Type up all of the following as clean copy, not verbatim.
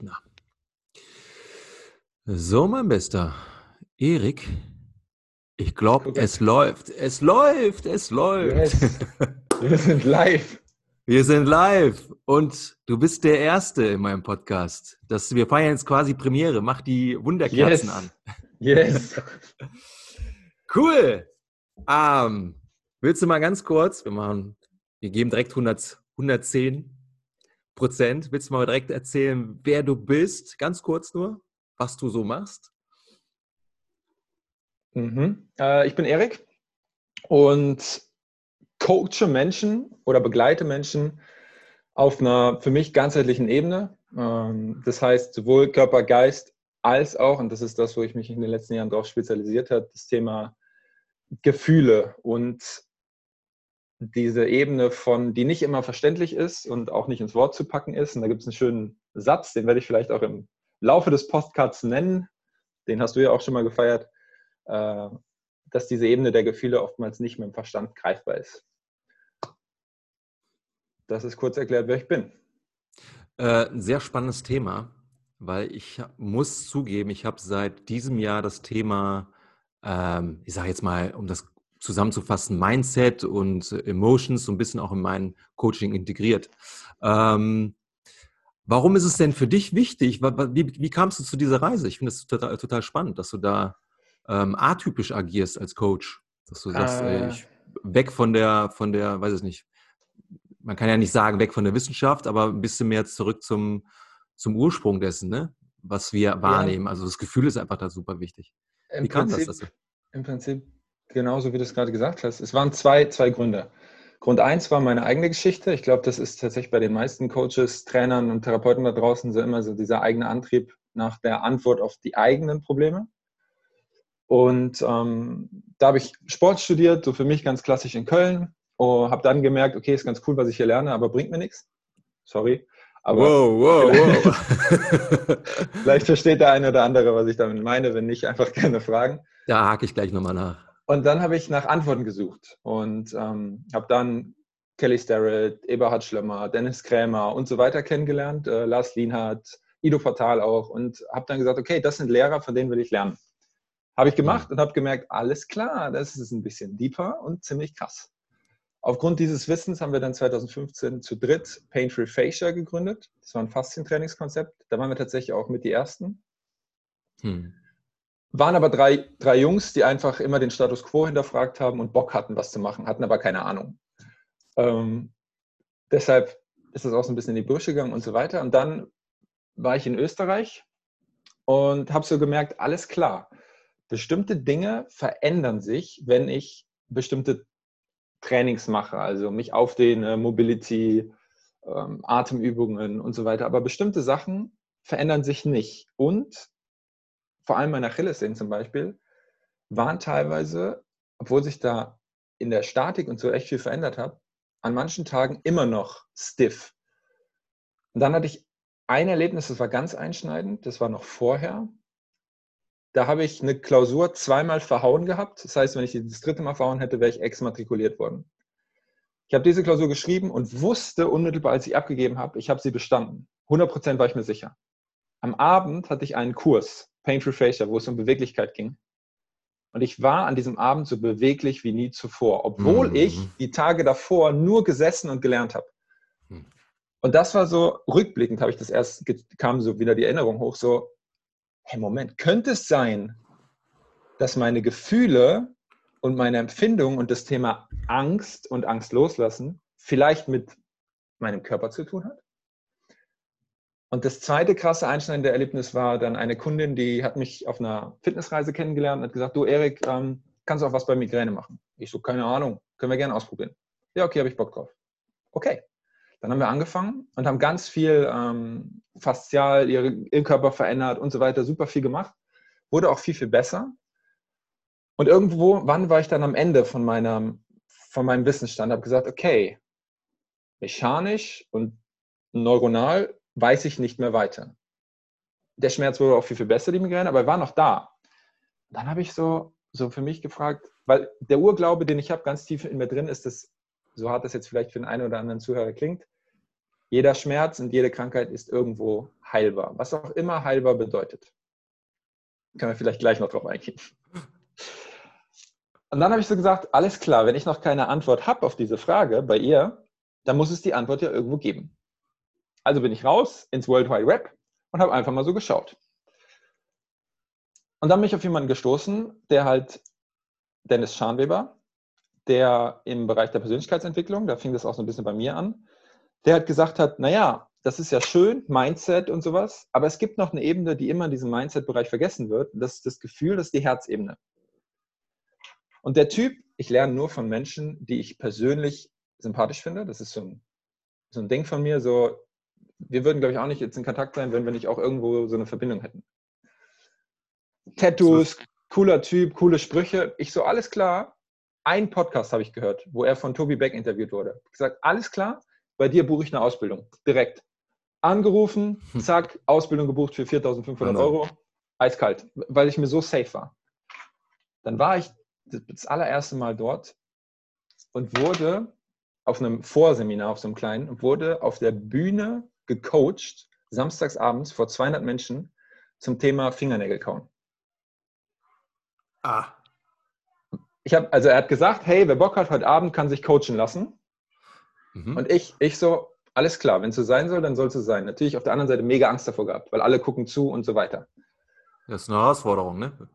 Rechner. So, mein Bester. Erik, ich glaube, es läuft. Es läuft, es läuft. Yes. Wir sind live. Wir sind live und du bist der Erste in meinem Podcast. Wir feiern jetzt quasi Premiere. Mach die Wunderkerzen an. Yes. Cool. Willst du mal ganz kurz, wir geben direkt 110%. Willst du mal direkt erzählen, wer du bist? Ganz kurz nur, was du so machst. Ich bin Erik und coache Menschen oder begleite Menschen auf einer für mich ganzheitlichen Ebene. Das heißt, sowohl Körper, Geist als auch, und das ist das, wo ich mich in den letzten Jahren darauf spezialisiert habe, das Thema Gefühle und diese Ebene von, die nicht immer verständlich ist und auch nicht ins Wort zu packen ist. Und da gibt es einen schönen Satz, den werde ich vielleicht auch im Laufe des Podcasts nennen. Den hast du ja auch schon mal gefeiert, dass diese Ebene der Gefühle oftmals nicht mit dem Verstand greifbar ist. Das ist kurz erklärt, wer ich bin. Ein sehr spannendes Thema, weil ich muss zugeben, ich habe seit diesem Jahr das Thema, ich sage jetzt mal, um das zusammenzufassen, Mindset und Emotions so ein bisschen auch in mein Coaching integriert. Warum ist es denn für dich wichtig? Wie kamst du zu dieser Reise? Ich finde das total spannend, dass du da atypisch agierst als Coach. Dass du sagst, weg von der, weiß ich nicht, man kann ja nicht sagen, weg von der Wissenschaft, aber ein bisschen mehr zurück zum Ursprung dessen, ne? Was wir wahrnehmen. Ja. Also das Gefühl ist einfach da super wichtig. Wie kam das dazu? Im Prinzip genauso, wie du es gerade gesagt hast. Es waren zwei Gründe. Grund 1 war meine eigene Geschichte. Ich glaube, das ist tatsächlich bei den meisten Coaches, Trainern und Therapeuten da draußen so immer so dieser eigene Antrieb nach der Antwort auf die eigenen Probleme. Und da habe ich Sport studiert, so für mich ganz klassisch in Köln. Oh, habe dann gemerkt, okay, ist ganz cool, was ich hier lerne, aber bringt mir nichts. Sorry. Aber wow. Vielleicht versteht der eine oder andere, was ich damit meine. Wenn nicht, einfach gerne fragen. Da hake ich gleich nochmal nach. Und dann habe ich nach Antworten gesucht und habe dann Kelly Starrett, Eberhard Schlemmer, Dennis Krämer und so weiter kennengelernt, Lars Lienhardt, Ido Portal auch, und habe dann gesagt, okay, das sind Lehrer, von denen will ich lernen. Habe ich gemacht und habe gemerkt, alles klar, das ist ein bisschen deeper und ziemlich krass. Aufgrund dieses Wissens haben wir dann 2015 zu dritt Pain-Free Fascia gegründet. Das war ein Faszientrainingskonzept. Da waren wir tatsächlich auch mit die Ersten. Waren aber drei Jungs, die einfach immer den Status Quo hinterfragt haben und Bock hatten, was zu machen, hatten aber keine Ahnung. Deshalb ist das auch so ein bisschen in die Brüche gegangen und so weiter. Und dann war ich in Österreich und habe so gemerkt, alles klar, bestimmte Dinge verändern sich, wenn ich bestimmte Trainings mache, also mich aufdehne, Mobility, Atemübungen und so weiter. Aber bestimmte Sachen verändern sich nicht. Und vor allem meine Achillessehnen zum Beispiel waren teilweise, obwohl sich da in der Statik und so echt viel verändert hat, an manchen Tagen immer noch stiff. Und dann hatte ich ein Erlebnis, das war ganz einschneidend, das war noch vorher. Da habe ich eine Klausur zweimal verhauen gehabt. Das heißt, wenn ich die das dritte Mal verhauen hätte, wäre ich exmatrikuliert worden. Ich habe diese Klausur geschrieben und wusste unmittelbar, als ich abgegeben habe, ich habe sie bestanden. 100% war ich mir sicher. Am Abend hatte ich einen Kurs, Pain-Free Fascia, wo es um Beweglichkeit ging. Und ich war an diesem Abend so beweglich wie nie zuvor, obwohl ich die Tage davor nur gesessen und gelernt habe. Und das war so, rückblickend habe ich das erst, kam so wieder die Erinnerung hoch, so, hey, Moment, könnte es sein, dass meine Gefühle und meine Empfindungen und das Thema Angst und Angst loslassen vielleicht mit meinem Körper zu tun hat? Und das zweite krasse einschneidende Erlebnis war dann eine Kundin, die hat mich auf einer Fitnessreise kennengelernt und hat gesagt, du Erik, kannst du auch was bei Migräne machen? Ich so, keine Ahnung, können wir gerne ausprobieren. Ja, okay, habe ich Bock drauf. Okay. Dann haben wir angefangen und haben ganz viel faszial, ihren Körper verändert und so weiter, super viel gemacht. Wurde auch viel, viel besser. Und irgendwann war ich dann am Ende von meinem Wissensstand, habe gesagt, okay, mechanisch und neuronal weiß ich nicht mehr weiter. Der Schmerz wurde auch viel, viel besser, die Migräne, aber er war noch da. Und dann habe ich so für mich gefragt, weil der Urglaube, den ich habe, ganz tief in mir drin ist, dass, so hart das jetzt vielleicht für den einen oder anderen Zuhörer klingt, Jeder Schmerz und jede Krankheit ist irgendwo heilbar. Was auch immer heilbar bedeutet. Können wir vielleicht gleich noch drauf eingehen. Und dann habe ich so gesagt, alles klar, wenn ich noch keine Antwort habe auf diese Frage bei ihr, dann muss es die Antwort ja irgendwo geben. Also bin ich raus ins World Wide Web und habe einfach mal so geschaut. Und dann bin ich auf jemanden gestoßen, der halt Dennis Scharnweber, der im Bereich der Persönlichkeitsentwicklung, da fing das auch so ein bisschen bei mir an, der halt gesagt hat, naja, das ist ja schön, Mindset und sowas, aber es gibt noch eine Ebene, die immer in diesem Mindset-Bereich vergessen wird, und das ist das Gefühl, das ist die Herzebene. Und der Typ, ich lerne nur von Menschen, die ich persönlich sympathisch finde, das ist so ein Ding von mir, so, wir würden, glaube ich, auch nicht jetzt in Kontakt sein, wenn wir nicht auch irgendwo so eine Verbindung hätten. Tattoos, cooler Typ, coole Sprüche, ich so, alles klar, einen Podcast habe ich gehört, wo er von Tobi Beck interviewt wurde. Ich gesagt, alles klar, bei dir buche ich eine Ausbildung, direkt. Angerufen, zack, Ausbildung gebucht für 4.500 Euro, eiskalt, weil ich mir so safe war. Dann war ich das allererste Mal dort und wurde auf einem Vorseminar, auf so einem kleinen, wurde auf der Bühne gecoacht, samstagsabends vor 200 Menschen zum Thema Fingernägel kauen. Ah. Er hat gesagt, hey, wer Bock hat, heute Abend kann sich coachen lassen. Mhm. Und ich so, alles klar, wenn es so sein soll, dann soll es so sein. Natürlich auf der anderen Seite mega Angst davor gehabt, weil alle gucken zu und so weiter. Das ist eine Herausforderung, ne?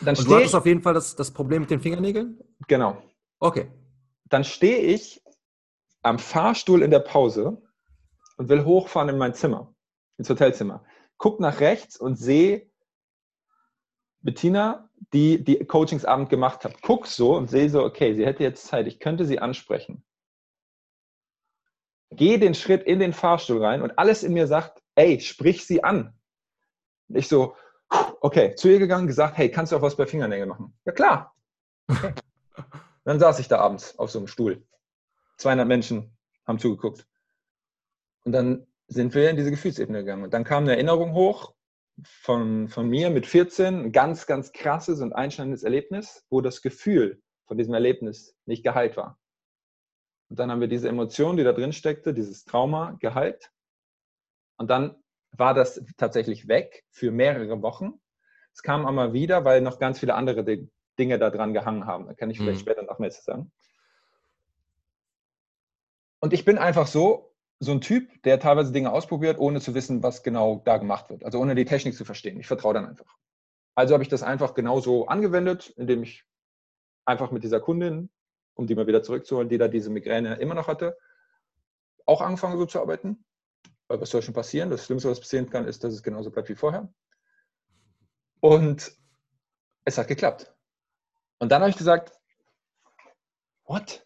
Du hattest auf jeden Fall das Problem mit den Fingernägeln? Genau. Okay. Dann stehe ich am Fahrstuhl in der Pause und will hochfahren in mein Zimmer, ins Hotelzimmer. Guck nach rechts und sehe Bettina, die Coachingsabend gemacht hat. Guck so und sehe so, okay, sie hätte jetzt Zeit, ich könnte sie ansprechen. Gehe den Schritt in den Fahrstuhl rein und alles in mir sagt, ey, sprich sie an. Und ich so, okay, zu ihr gegangen, gesagt, hey, kannst du auch was bei Fingernägeln machen? Ja, klar. Okay. Dann saß ich da abends auf so einem Stuhl. 200 Menschen haben zugeguckt. Und dann sind wir in diese Gefühlsebene gegangen. Und dann kam eine Erinnerung hoch von mir mit 14, ein ganz, ganz krasses und einschneidendes Erlebnis, wo das Gefühl von diesem Erlebnis nicht geheilt war. Und dann haben wir diese Emotion, die da drin steckte, dieses Trauma geheilt. Und dann war das tatsächlich weg für mehrere Wochen. Es kam aber wieder, weil noch ganz viele andere Dinge da dran gehangen haben. Da kann ich vielleicht später noch mehr zu sagen. Und ich bin einfach so ein Typ, der teilweise Dinge ausprobiert, ohne zu wissen, was genau da gemacht wird. Also ohne die Technik zu verstehen. Ich vertraue dann einfach. Also habe ich das einfach genauso angewendet, indem ich einfach mit dieser Kundin, um die mal wieder zurückzuholen, die da diese Migräne immer noch hatte, auch angefangen so zu arbeiten. Weil was soll schon passieren? Das Schlimmste, was passieren kann, ist, dass es genauso bleibt wie vorher. Und es hat geklappt. Und dann habe ich gesagt, what?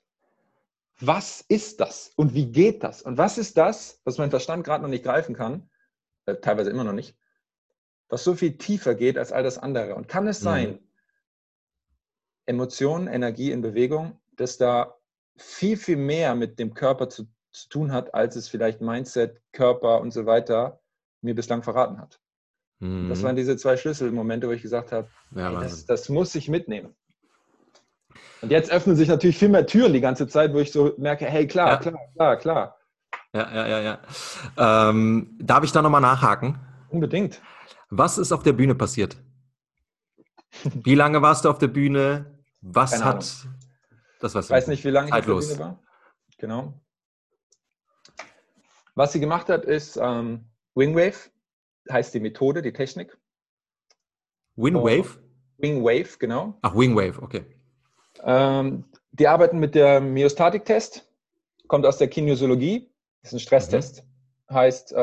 Was ist das? Und wie geht das? Und was ist das, was mein Verstand gerade noch nicht greifen kann, teilweise immer noch nicht, was so viel tiefer geht als all das andere? Und kann es sein, Emotionen, Energie in Bewegung, dass da viel, viel mehr mit dem Körper zu tun hat, als es vielleicht Mindset, Körper und so weiter mir bislang verraten hat. Mhm. Das waren diese zwei Schlüsselmomente, wo ich gesagt habe, ja, ey, das muss ich mitnehmen. Und jetzt öffnen sich natürlich viel mehr Türen die ganze Zeit, wo ich so merke, hey, klar. Ja. Darf ich da nochmal nachhaken? Unbedingt. Was ist auf der Bühne passiert? Wie lange warst du auf der Bühne? Ich weiß nicht, wie lange ich auf der Bühne war. Genau. Was sie gemacht hat, ist WingWave, heißt die Methode, die Technik. WingWave? WingWave, genau. Ach, WingWave, okay. Die arbeiten mit der Myostatik-Test, kommt aus der Kinesiologie, ist ein Stresstest. Heißt,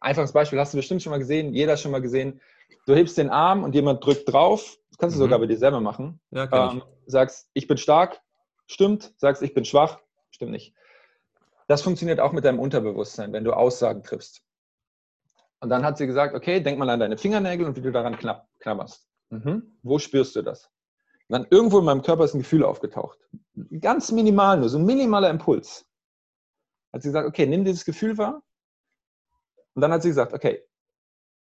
einfaches Beispiel, hast du bestimmt schon mal gesehen, jeder schon mal gesehen, du hebst den Arm und jemand drückt drauf, das kannst du sogar bei dir selber machen. Ja, sagst, ich bin stark, stimmt, sagst, ich bin schwach, stimmt nicht. Das funktioniert auch mit deinem Unterbewusstsein, wenn du Aussagen triffst. Und dann hat sie gesagt, okay, denk mal an deine Fingernägel und wie du daran knabberst. Wo spürst du das? Und dann irgendwo in meinem Körper ist ein Gefühl aufgetaucht. Ganz minimal nur, so ein minimaler Impuls. Hat sie gesagt, okay, nimm dieses Gefühl wahr. Und dann hat sie gesagt, okay,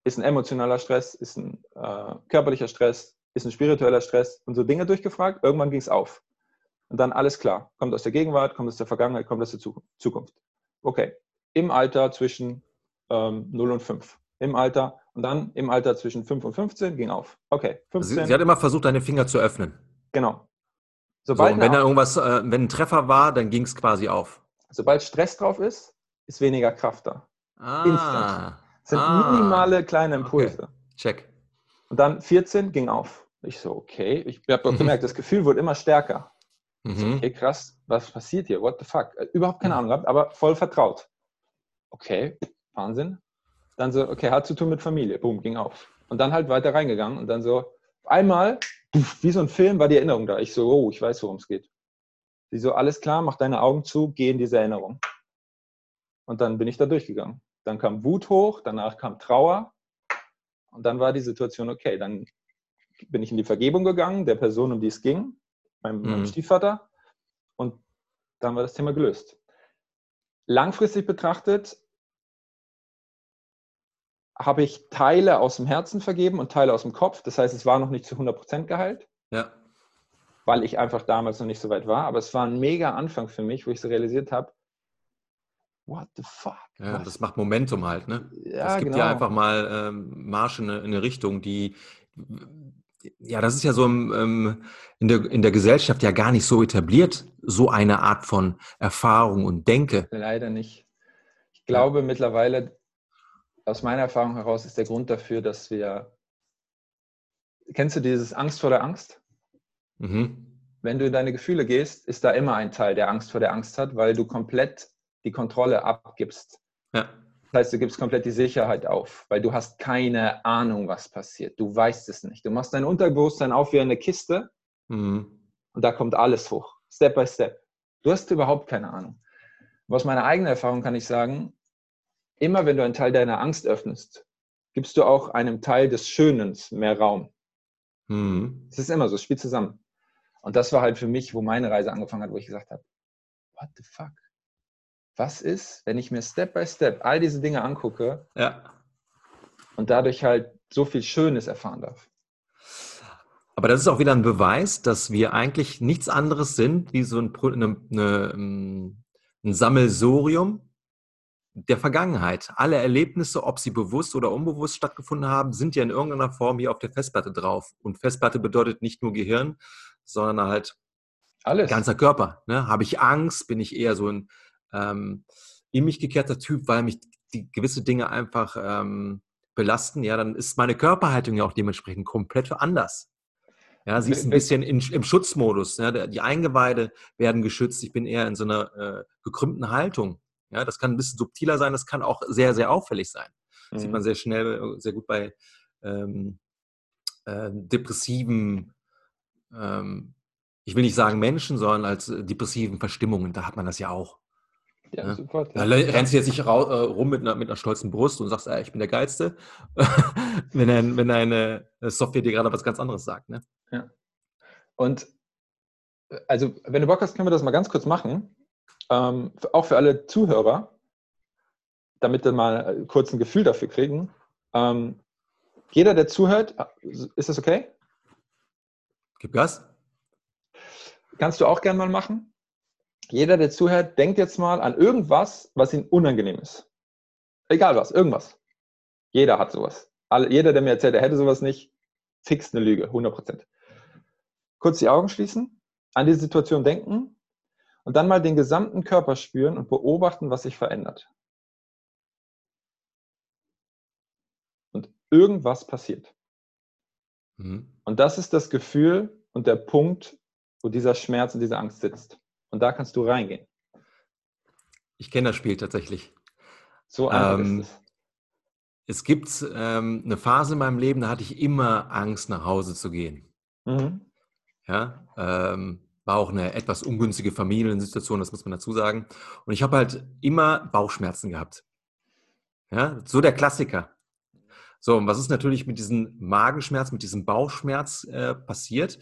ist ein emotionaler Stress, ist ein körperlicher Stress, ist ein spiritueller Stress und so Dinge durchgefragt. Irgendwann ging es auf. Und dann alles klar. Kommt aus der Gegenwart, kommt aus der Vergangenheit, kommt aus der Zukunft. Okay. im Alter zwischen 0 und 5. Im Alter und dann im Alter zwischen 5 und 15 ging auf. Okay, 15. Sie hat immer versucht, deine Finger zu öffnen. Genau. Sobald so, wenn da irgendwas, wenn ein Treffer war, dann ging es quasi auf. Sobald Stress drauf ist, ist weniger Kraft da. Instant. Das sind minimale kleine Impulse. Okay. Check. Und dann 14 ging auf. Ich so, okay. Ich habe gemerkt, das Gefühl wurde immer stärker. So, okay, krass. Was passiert hier? What the fuck? Überhaupt keine Ahnung gehabt, aber voll vertraut. Okay, Wahnsinn. Dann so, okay, hat zu tun mit Familie. Boom, ging auf. Und dann halt weiter reingegangen und dann so, einmal, wie so ein Film, war die Erinnerung da. Ich so, oh, ich weiß, worum es geht. Sie so, alles klar, mach deine Augen zu, geh in diese Erinnerung. Und dann bin ich da durchgegangen. Dann kam Wut hoch, danach kam Trauer. Und dann war die Situation okay. Dann bin ich in die Vergebung gegangen, der Person, um die es ging, meinem Stiefvater. Und dann war das Thema gelöst. Langfristig betrachtet habe ich Teile aus dem Herzen vergeben und Teile aus dem Kopf. Das heißt, es war noch nicht zu 100% geheilt, weil ich einfach damals noch nicht so weit war. Aber es war ein mega Anfang für mich, wo ich so realisiert habe, what the fuck? Ja, das macht Momentum halt, ne? Ja, es gibt ja einfach mal Marsch in eine Richtung, die... Ja, das ist ja so in der Gesellschaft ja gar nicht so etabliert, so eine Art von Erfahrung und Denke. Leider nicht. Ich glaube mittlerweile, aus meiner Erfahrung heraus, ist der Grund dafür, dass wir... Kennst du dieses Angst vor der Angst? Wenn du in deine Gefühle gehst, ist da immer ein Teil, der Angst vor der Angst hat, weil du komplett die Kontrolle abgibst. Ja. Das heißt, du gibst komplett die Sicherheit auf, weil du hast keine Ahnung, was passiert. Du weißt es nicht. Du machst dein Unterbewusstsein auf wie eine Kiste und da kommt alles hoch, Step by Step. Du hast überhaupt keine Ahnung. Und aus meiner eigenen Erfahrung kann ich sagen, immer wenn du einen Teil deiner Angst öffnest, gibst du auch einem Teil des Schönens mehr Raum. Es ist immer so, es spielt zusammen. Und das war halt für mich, wo meine Reise angefangen hat, wo ich gesagt habe, what the fuck? Was ist, wenn ich mir Step by Step all diese Dinge angucke und dadurch halt so viel Schönes erfahren darf? Aber das ist auch wieder ein Beweis, dass wir eigentlich nichts anderes sind, wie so ein Sammelsurium der Vergangenheit. Alle Erlebnisse, ob sie bewusst oder unbewusst stattgefunden haben, sind ja in irgendeiner Form hier auf der Festplatte drauf. Und Festplatte bedeutet nicht nur Gehirn, sondern halt alles. Ganzer Körper. Ne? Habe ich Angst? Bin ich eher so ein in mich gekehrter Typ, weil mich die gewisse Dinge einfach belasten, ja, dann ist meine Körperhaltung ja auch dementsprechend komplett anders. Ja, sie ist ein bisschen im Schutzmodus. Ja, die Eingeweide werden geschützt. Ich bin eher in so einer gekrümmten Haltung. Ja, das kann ein bisschen subtiler sein. Das kann auch sehr, sehr auffällig sein. Das sieht man sehr schnell, sehr gut bei depressiven ich will nicht sagen Menschen, sondern als depressiven Verstimmungen. Da hat man das ja auch. Ja, ja. Sofort, ja. Da rennst du jetzt nicht rum mit einer stolzen Brust und sagst, ich bin der Geilste, wenn deine Software dir gerade was ganz anderes sagt. Ne? Ja. Und also, wenn du Bock hast, können wir das mal ganz kurz machen. Auch für alle Zuhörer, damit wir mal kurz ein Gefühl dafür kriegen. Jeder, der zuhört, ist das okay? Gib Gas. Kannst du auch gerne mal machen. Jeder, der zuhört, denkt jetzt mal an irgendwas, was ihm unangenehm ist. Egal was, irgendwas. Jeder hat sowas. Jeder, der mir erzählt, er hätte sowas nicht, fix eine Lüge, 100%. Kurz die Augen schließen, an die Situation denken und dann mal den gesamten Körper spüren und beobachten, was sich verändert. Und irgendwas passiert. Und das ist das Gefühl und der Punkt, wo dieser Schmerz und diese Angst sitzt. Und da kannst du reingehen. Ich kenne das Spiel tatsächlich. So einfach ist es. Es gibt eine Phase in meinem Leben, da hatte ich immer Angst, nach Hause zu gehen. Ja, war auch eine etwas ungünstige Familiensituation, das muss man dazu sagen. Und ich habe halt immer Bauchschmerzen gehabt. Ja, so der Klassiker. So, und was ist natürlich mit diesem Magenschmerz, mit diesem Bauchschmerz passiert?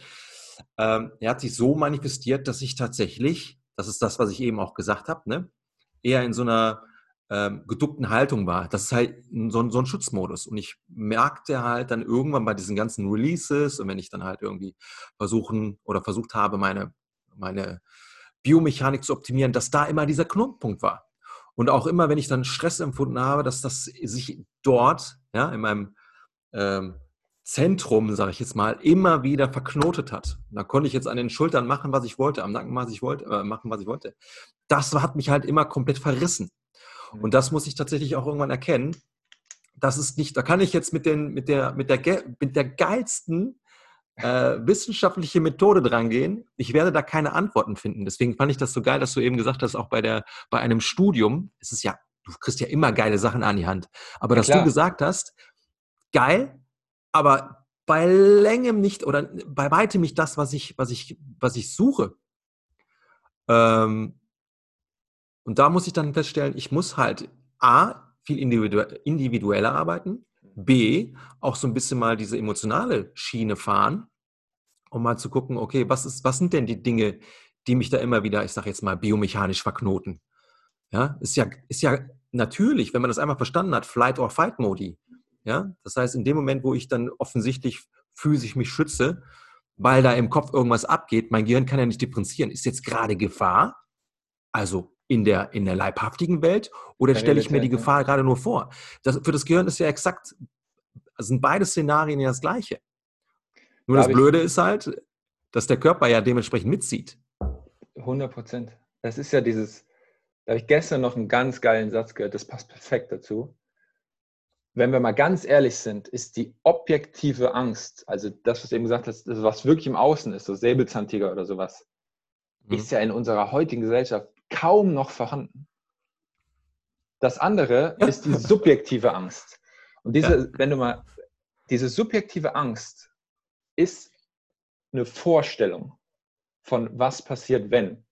Er hat sich so manifestiert, dass ich tatsächlich, das ist das, was ich eben auch gesagt habe, ne, eher in so einer geduckten Haltung war. Das ist halt so ein Schutzmodus. Und ich merkte halt dann irgendwann bei diesen ganzen Releases und wenn ich dann halt irgendwie versucht habe, meine Biomechanik zu optimieren, dass da immer dieser Knotenpunkt war. Und auch immer, wenn ich dann Stress empfunden habe, dass das sich dort, ja, in meinem Zentrum, sage ich jetzt mal, immer wieder verknotet hat. Und da konnte ich jetzt an den Schultern machen, was ich wollte, am Nacken machen, was ich wollte. Das hat mich halt immer komplett verrissen. Und das muss ich tatsächlich auch irgendwann erkennen. Das ist nicht, da kann ich jetzt mit der geilsten wissenschaftliche Methode dran gehen. Ich werde da keine Antworten finden. Deswegen fand ich das so geil, dass du eben gesagt hast, auch bei einem Studium, es ist ja, du kriegst ja immer geile Sachen an die Hand. Aber ja, dass du gesagt hast, geil, aber bei längem nicht oder bei weitem nicht das, was ich suche. Und da muss ich dann feststellen, ich muss halt A, viel individueller arbeiten, B, auch so ein bisschen mal diese emotionale Schiene fahren, um mal zu gucken, okay, was sind denn die Dinge, die mich da immer wieder, ich sage jetzt mal, biomechanisch verknoten? Ja, ist ja natürlich, wenn man das einmal verstanden hat, Flight or Fight Modi. Ja, das heißt, in dem Moment, wo ich dann offensichtlich physisch mich schütze, weil da im Kopf irgendwas abgeht, mein Gehirn kann ja nicht differenzieren. Ist jetzt gerade Gefahr? Also in der leibhaftigen Welt oder stelle ich mir die Gefahr gerade nur vor? Das, für das Gehirn ist ja exakt, sind beide Szenarien ja das Gleiche. Nur das Blöde ist halt, dass der Körper ja dementsprechend mitzieht. 100%. Das ist ja dieses, da habe ich gestern noch einen ganz geilen Satz gehört, das passt perfekt dazu. Wenn wir mal ganz ehrlich sind, ist die objektive Angst, also das, was du eben gesagt hast, das, was wirklich im Außen ist, so Säbelzahntiger oder sowas, ist ja in unserer heutigen Gesellschaft kaum noch vorhanden. Das andere ist die subjektive Angst. Und diese subjektive Angst ist eine Vorstellung von was passiert, wenn.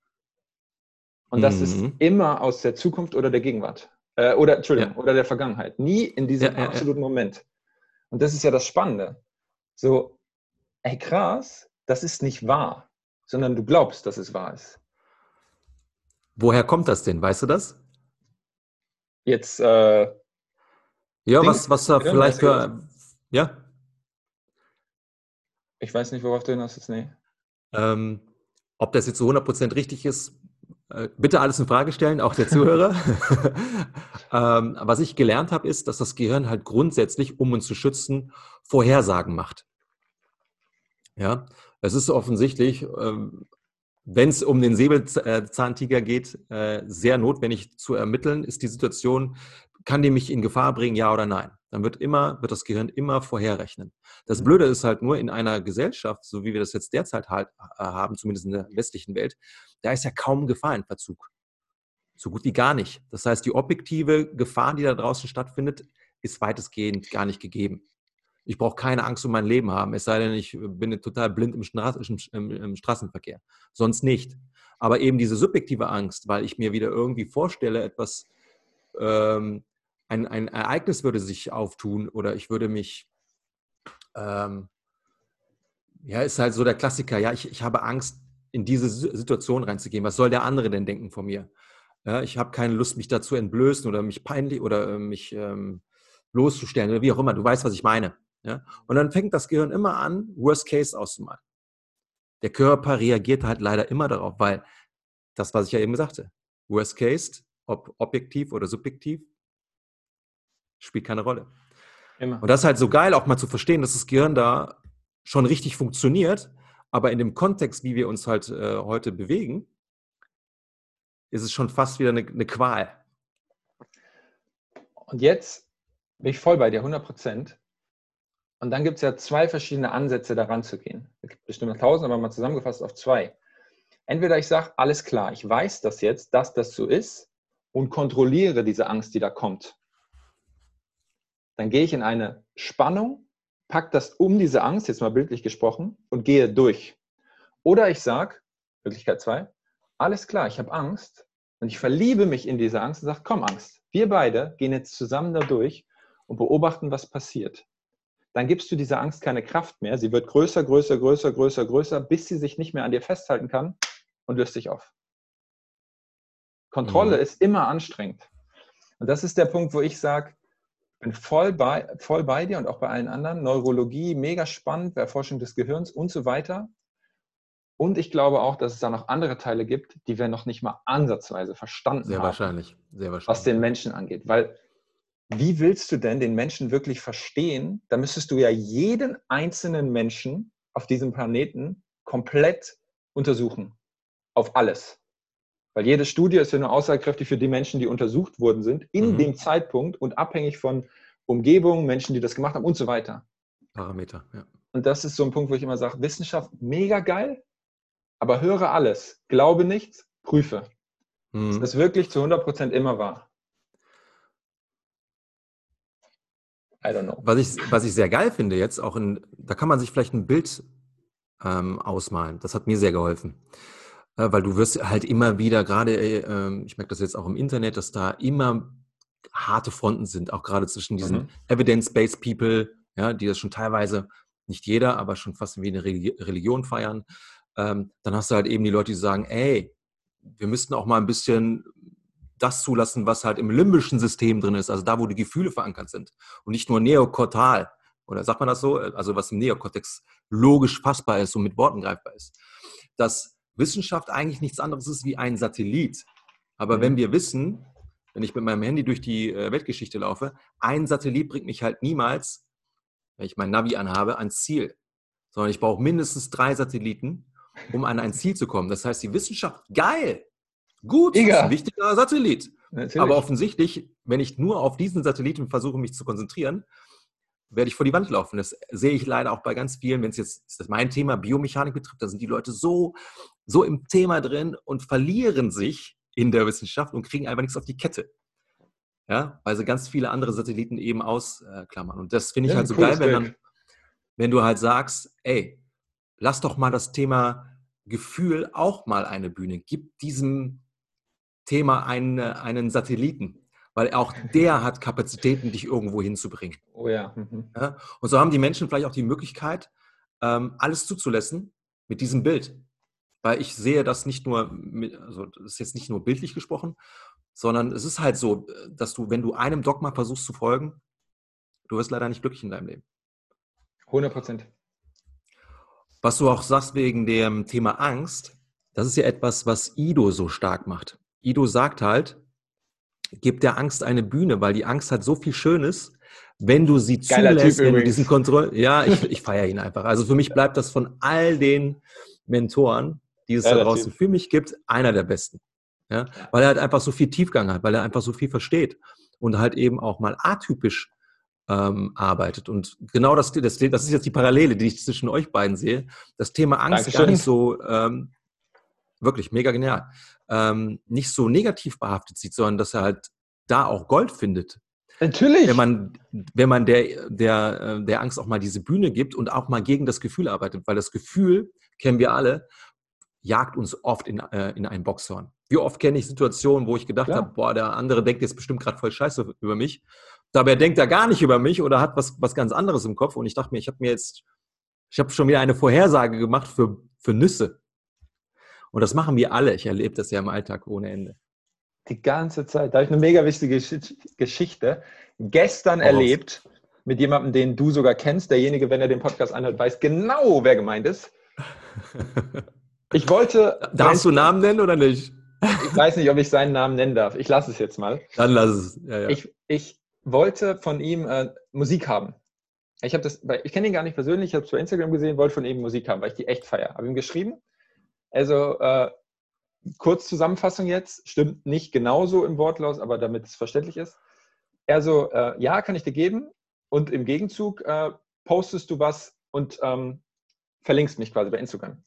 Und das ist immer aus der Zukunft oder der Gegenwart. Oder der Vergangenheit. Nie in diesem absoluten Moment. Und das ist ja das Spannende. So, ey krass, das ist nicht wahr, sondern du glaubst, dass es wahr ist. Woher kommt das denn? Weißt du das? Jetzt, ja, was da vielleicht für... Ja? Ich weiß nicht, worauf du hinaus willst, nee. Ob das jetzt zu 100% richtig ist, bitte alles in Frage stellen, auch der Zuhörer. Was ich gelernt habe, ist, dass das Gehirn halt grundsätzlich, um uns zu schützen, Vorhersagen macht. Ja, es ist offensichtlich... wenn es um den Säbelzahntiger geht, sehr notwendig zu ermitteln, ist die Situation, kann die mich in Gefahr bringen, ja oder nein? Dann wird das Gehirn immer vorherrechnen. Das Blöde ist halt nur in einer Gesellschaft, so wie wir das jetzt derzeit halt haben, zumindest in der westlichen Welt, da ist ja kaum Gefahr in Verzug. So gut wie gar nicht. Das heißt, die objektive Gefahr, die da draußen stattfindet, ist weitestgehend gar nicht gegeben. Ich brauche keine Angst um mein Leben haben, es sei denn, ich bin total blind im Straßenverkehr. Sonst nicht. Aber eben diese subjektive Angst, weil ich mir wieder irgendwie vorstelle, etwas, ein Ereignis würde sich auftun oder ich würde mich, ist halt so der Klassiker, ja, ich habe Angst, in diese Situation reinzugehen. Was soll der andere denn denken von mir? Ja, ich habe keine Lust, mich dazu entblößen oder mich peinlich oder mich bloßzustellen oder wie auch immer. Du weißt, was ich meine. Ja? Und dann fängt das Gehirn immer an, Worst Case auszumalen. Der Körper reagiert halt leider immer darauf, weil das, was ich ja eben sagte, Worst Case, ob objektiv oder subjektiv, spielt keine Rolle. Immer. Und das ist halt so geil, auch mal zu verstehen, dass das Gehirn da schon richtig funktioniert, aber in dem Kontext, wie wir uns halt heute bewegen, ist es schon fast wieder eine Qual. Und jetzt bin ich voll bei dir, 100%. Und dann gibt es ja zwei verschiedene Ansätze, daran zu gehen. Es gibt bestimmt noch 1000, aber mal zusammengefasst auf 2. Entweder ich sage, alles klar, ich weiß das jetzt, dass das so ist und kontrolliere diese Angst, die da kommt. Dann gehe ich in eine Spannung, packe das um diese Angst, jetzt mal bildlich gesprochen, und gehe durch. Oder ich sage, Möglichkeit 2, alles klar, ich habe Angst und ich verliebe mich in diese Angst und sage, komm Angst, wir beide gehen jetzt zusammen da durch und beobachten, was passiert. Dann gibst du dieser Angst keine Kraft mehr. Sie wird größer, größer, größer, größer, größer, bis sie sich nicht mehr an dir festhalten kann und löst sich auf. Kontrolle ist immer anstrengend. Und das ist der Punkt, wo ich sage, ich bin voll bei dir und auch bei allen anderen. Neurologie, mega spannend, Erforschung des Gehirns und so weiter. Und ich glaube auch, dass es da noch andere Teile gibt, die wir noch nicht mal ansatzweise verstanden haben. Sehr wahrscheinlich. Was den Menschen angeht. Weil, wie willst du denn den Menschen wirklich verstehen? Da müsstest du ja jeden einzelnen Menschen auf diesem Planeten komplett untersuchen. Auf alles. Weil jede Studie ist ja nur aussagekräftig für die Menschen, die untersucht worden sind, in dem Zeitpunkt und abhängig von Umgebung, Menschen, die das gemacht haben und so weiter. Parameter, ja. Und das ist so ein Punkt, wo ich immer sage, Wissenschaft, mega geil. Aber höre alles, glaube nichts, prüfe. Ist das wirklich zu 100% immer wahr? I don't know. Was ich sehr geil finde jetzt, auch da kann man sich vielleicht ein Bild ausmalen. Das hat mir sehr geholfen. Weil du wirst halt immer wieder, gerade, ich merke das jetzt auch im Internet, dass da immer harte Fronten sind, auch gerade zwischen diesen Evidence-Based People, ja, die das schon teilweise, nicht jeder, aber schon fast wie eine Religion feiern. Dann hast du halt eben die Leute, die sagen, ey, wir müssten auch mal ein bisschen das zulassen, was halt im limbischen System drin ist, also da, wo die Gefühle verankert sind und nicht nur neokortal, oder sagt man das so, also was im Neokortex logisch fassbar ist und mit Worten greifbar ist. Dass Wissenschaft eigentlich nichts anderes ist wie ein Satellit. Aber wenn wir wissen, wenn ich mit meinem Handy durch die Weltgeschichte laufe, ein Satellit bringt mich halt niemals, wenn ich mein Navi anhabe, ans Ziel, sondern ich brauche mindestens 3 Satelliten, um an ein Ziel zu kommen. Das heißt, die Wissenschaft, geil, gut, das ist ein wichtiger Satellit. Natürlich. Aber offensichtlich, wenn ich nur auf diesen Satelliten versuche, mich zu konzentrieren, werde ich vor die Wand laufen. Das sehe ich leider auch bei ganz vielen, wenn es jetzt, das ist mein Thema, Biomechanik betrifft, da sind die Leute so im Thema drin und verlieren sich in der Wissenschaft und kriegen einfach nichts auf die Kette. Ja, weil sie ganz viele andere Satelliten eben ausklammern. Und das finde ich halt so geil, wenn du halt sagst, ey, lass doch mal das Thema Gefühl auch mal eine Bühne. Gib diesem Thema einen Satelliten, weil auch der hat Kapazitäten, dich irgendwo hinzubringen. Oh ja. Ja? Und so haben die Menschen vielleicht auch die Möglichkeit, alles zuzulassen mit diesem Bild. Weil ich sehe das nicht nur, also das ist jetzt nicht nur bildlich gesprochen, sondern es ist halt so, dass du, wenn du einem Dogma versuchst zu folgen, du wirst leider nicht glücklich in deinem Leben. 100%. Was du auch sagst wegen dem Thema Angst, das ist ja etwas, was Ido so stark macht. Ido sagt halt, gib der Angst eine Bühne, weil die Angst hat so viel Schönes, wenn du sie zulässt, wenn du diesen Kontroll... Ja, ich feiere ihn einfach. Also für mich bleibt das von all den Mentoren, die es da draußen für mich gibt, einer der besten. Ja? Weil er halt einfach so viel Tiefgang hat, weil er einfach so viel versteht und halt eben auch mal atypisch arbeitet. Und genau das ist jetzt die Parallele, die ich zwischen euch beiden sehe. Das Thema Angst ist gar nicht so, wirklich mega genial, nicht so negativ behaftet sieht, sondern dass er halt da auch Gold findet. Natürlich. Wenn man der Angst auch mal diese Bühne gibt und auch mal gegen das Gefühl arbeitet, weil das Gefühl, kennen wir alle, jagt uns oft in ein Boxhorn. Wie oft kenne ich Situationen, wo ich gedacht habe, boah, der andere denkt jetzt bestimmt gerade voll scheiße über mich. Dabei denkt er gar nicht über mich oder hat was ganz anderes im Kopf. Und ich dachte mir, ich habe schon wieder eine Vorhersage gemacht für Nüsse. Und das machen wir alle. Ich erlebe das ja im Alltag ohne Ende. Die ganze Zeit. Da habe ich eine mega wichtige Geschichte gestern erlebt mit jemandem, den du sogar kennst. Derjenige, wenn er den Podcast anhört, weiß genau, wer gemeint ist. Ich wollte... Darfst du Namen nennen oder nicht? Ich weiß nicht, ob ich seinen Namen nennen darf. Ich lasse es jetzt mal. Dann lass es. Ja. Ich wollte von ihm Musik haben. Ich kenne ihn gar nicht persönlich, ich habe es bei Instagram gesehen, wollte von ihm Musik haben, weil ich die echt feiere. Habe ihm geschrieben. Also, kurz Zusammenfassung jetzt. Stimmt nicht genauso im Wortlaut, aber damit es verständlich ist. Er so, ja, kann ich dir geben. Und im Gegenzug postest du was und verlinkst mich quasi bei Instagram.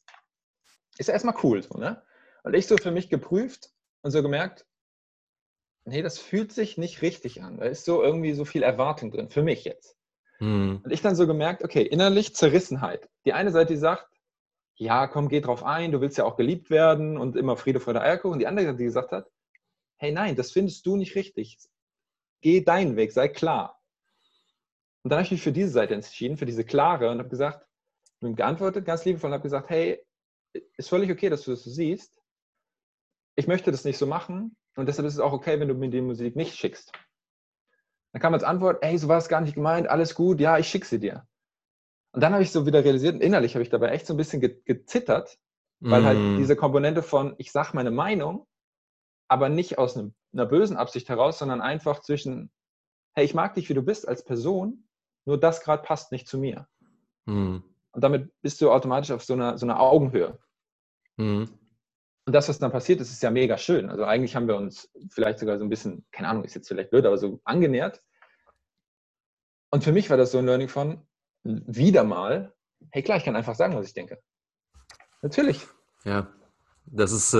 Ist ja erstmal cool, so, ne? Und ich so für mich geprüft und so gemerkt, nee, das fühlt sich nicht richtig an. Da ist so irgendwie so viel Erwartung drin, für mich jetzt. Und ich dann so gemerkt, okay, innerlich Zerrissenheit. Die eine Seite, die sagt, ja, komm, geh drauf ein, du willst ja auch geliebt werden und immer Friede, Freude, Eierkuchen. Und die andere Seite, die gesagt hat, hey, nein, das findest du nicht richtig. Geh deinen Weg, sei klar. Und dann habe ich mich für diese Seite entschieden, für diese klare, und habe gesagt, ich habe geantwortet, ganz liebevoll, und habe gesagt, hey, ist völlig okay, dass du das so siehst. Ich möchte das nicht so machen. Und deshalb ist es auch okay, wenn du mir die Musik nicht schickst. Dann kam als Antwort, ey, so war es gar nicht gemeint, alles gut, ja, ich schicke sie dir. Und dann habe ich so wieder realisiert, und innerlich habe ich dabei echt so ein bisschen gezittert, Weil halt diese Komponente von, ich sage meine Meinung, aber nicht aus einer bösen Absicht heraus, sondern einfach zwischen, hey, ich mag dich, wie du bist als Person, nur das gerade passt nicht zu mir. Mhm. Und damit bist du automatisch auf so einer Augenhöhe. Mhm. Und das, was dann passiert, das ist ja mega schön. Also eigentlich haben wir uns vielleicht sogar so ein bisschen, keine Ahnung, ist jetzt vielleicht blöd, aber so angenähert. Und für mich war das so ein Learning von, wieder mal, hey klar, ich kann einfach sagen, was ich denke. Natürlich. Ja, das ist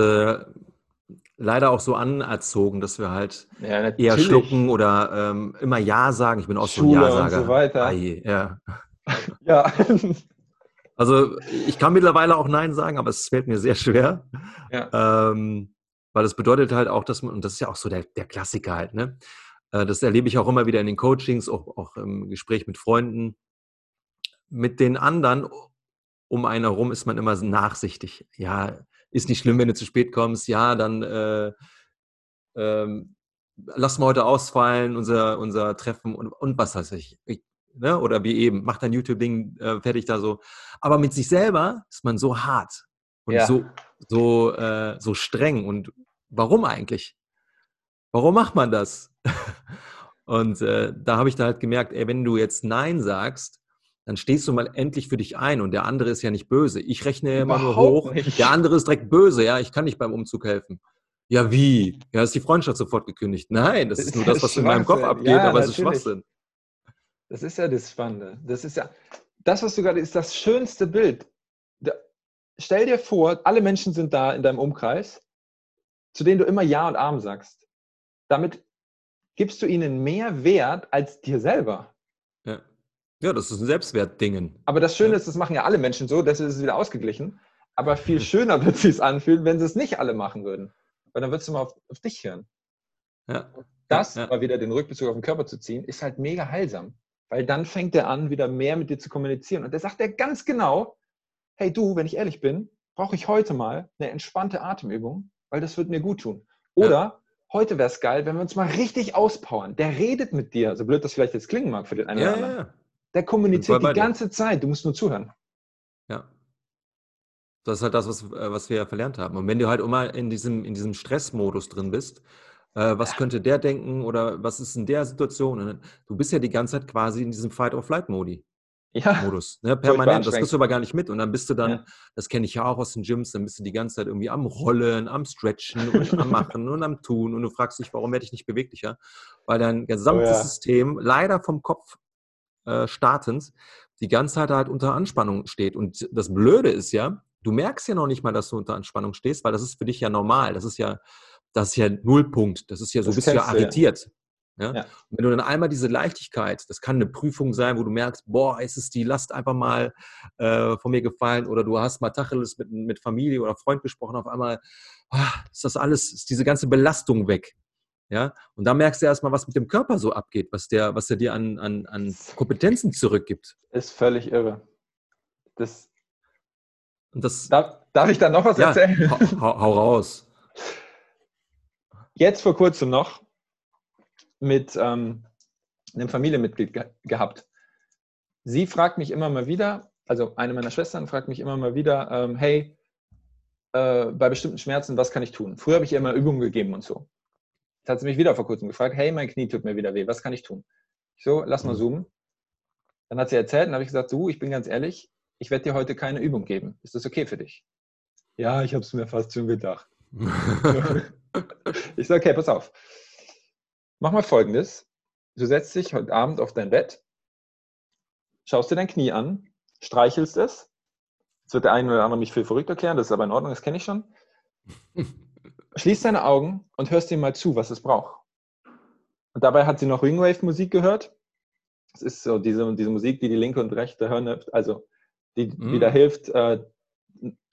leider auch so anerzogen, dass wir halt eher schlucken oder immer Ja sagen. Ich bin auch schon Ja-Sager. Und so weiter. Ja. Ja. Also ich kann mittlerweile auch Nein sagen, aber es fällt mir sehr schwer, ja. Weil das bedeutet halt auch, dass man, und das ist ja auch so der Klassiker halt, ne? Das erlebe ich auch immer wieder in den Coachings, auch im Gespräch mit Freunden. Mit den anderen um einen herum ist man immer nachsichtig. Ja, ist nicht schlimm, wenn du zu spät kommst. Ja, dann lass mal heute ausfallen, unser Treffen und was weiß ich. Ne? Oder wie eben, mach dein YouTube-Ding fertig da so. Aber mit sich selber ist man so hart und so streng. Und warum eigentlich? Warum macht man das? Und da habe ich da halt gemerkt, ey, wenn du jetzt Nein sagst, dann stehst du mal endlich für dich ein und der andere ist ja nicht böse. Ich rechne immer nur hoch, nicht. Der andere ist direkt böse, ja, ich kann nicht beim Umzug helfen. Ja, wie? Ja, ist die Freundschaft sofort gekündigt. Nein, das ist nur das, was in meinem Kopf abgeht, ja, aber es ist Schwachsinn. Das ist ja das Spannende. Das ist ja, das, was du gerade, ist das schönste Bild. Stell dir vor, alle Menschen sind da in deinem Umkreis, zu denen du immer Ja und Amen sagst. Damit gibst du ihnen mehr Wert als dir selber. Ja. Ja, das ist ein Selbstwertdingen. Aber das Schöne ist, das machen ja alle Menschen so, deswegen ist es wieder ausgeglichen. Aber viel schöner wird es sich anfühlen, wenn sie es nicht alle machen würden. Weil dann würdest du mal auf dich hören. Ja. Das, mal wieder den Rückbezug auf den Körper zu ziehen, ist halt mega heilsam. Weil dann fängt er an, wieder mehr mit dir zu kommunizieren. Und der sagt dir ganz genau, hey du, wenn ich ehrlich bin, brauche ich heute mal eine entspannte Atemübung, weil das wird mir gut tun. Oder heute wäre es geil, wenn wir uns mal richtig auspowern. Der redet mit dir, so blöd das vielleicht jetzt klingen mag für den einen oder anderen. Ja. Der kommuniziert die ganze Zeit, du musst nur zuhören. Ja. Das ist halt das, was wir ja verlernt haben. Und wenn du halt immer in diesem Stressmodus drin bist, was könnte der denken oder was ist in der Situation? Du bist ja die ganze Zeit quasi in diesem Fight-or-Flight-Modus. Ne, permanent, das kriegst du aber gar nicht mit. Und dann bist du dann, das kenne ich ja auch aus den Gyms, dann bist du die ganze Zeit irgendwie am Rollen, am Stretchen und am Machen und am Tun. Und du fragst dich, warum werde ich nicht beweglicher? Weil dein gesamtes System leider vom Kopf startend die ganze Zeit halt unter Anspannung steht. Und das Blöde ist ja, du merkst ja noch nicht mal, dass du unter Anspannung stehst, weil das ist für dich ja normal. Das ist ja Nullpunkt. Das ist ja so, bist du ja arretiert. Ja? Ja. Und wenn du dann einmal diese Leichtigkeit, das kann eine Prüfung sein, wo du merkst, boah, es ist die Last einfach mal von mir gefallen oder du hast mal Tacheles mit Familie oder Freund gesprochen, auf einmal ist diese ganze Belastung weg. Ja, und da merkst du erstmal, was mit dem Körper so abgeht, was der dir an Kompetenzen zurückgibt. Ist völlig irre. Darf ich da noch was erzählen? Hau raus. Jetzt vor kurzem noch mit einem Familienmitglied gehabt. Sie fragt mich immer mal wieder, also eine meiner Schwestern fragt mich immer mal wieder, hey, bei bestimmten Schmerzen, was kann ich tun? Früher habe ich ihr immer Übungen gegeben und so. Jetzt hat sie mich wieder vor kurzem gefragt, hey, mein Knie tut mir wieder weh, was kann ich tun? Ich so, lass mal zoomen. Dann hat sie erzählt, dann habe ich gesagt, du, ich bin ganz ehrlich, ich werde dir heute keine Übung geben. Ist das okay für dich? Ja, ich habe es mir fast schon gedacht. Ich so, okay, pass auf. Mach mal Folgendes. Du setzt dich heute Abend auf dein Bett, schaust dir dein Knie an, streichelst es. Jetzt wird der eine oder andere mich für verrückt erklären, das ist aber in Ordnung, das kenne ich schon. Schließ deine Augen und hörst dir mal zu, was es braucht. Und dabei hat sie noch Wingwave-Musik gehört. Das ist so diese Musik, die linke und rechte Hirnhälfte, also die da hilft,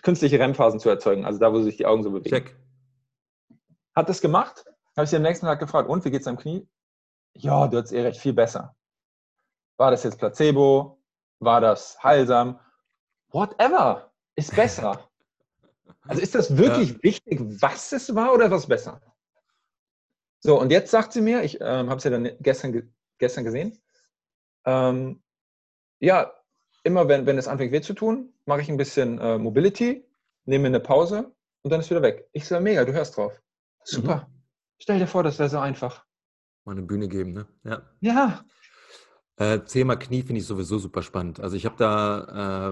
künstliche REM-Phasen zu erzeugen, also da, wo sich die Augen so bewegen. Check. Hat das gemacht, habe ich sie am nächsten Tag gefragt, und, wie geht's am Knie? Ja, du hattest eh recht, viel besser. War das jetzt Placebo? War das heilsam? Whatever, ist besser. Also ist das wirklich wichtig, was es war oder was besser? So, und jetzt sagt sie mir, ich habe es ja dann gestern gesehen, immer wenn es anfängt weh zu tun, mache ich ein bisschen Mobility, nehme mir eine Pause und dann ist wieder weg. Ich so, mega, du hörst drauf. Super. Mhm. Stell dir vor, das wäre so einfach. Mal eine Bühne geben, ne? Ja. Ja. Thema Knie finde ich sowieso super spannend. Also ich habe da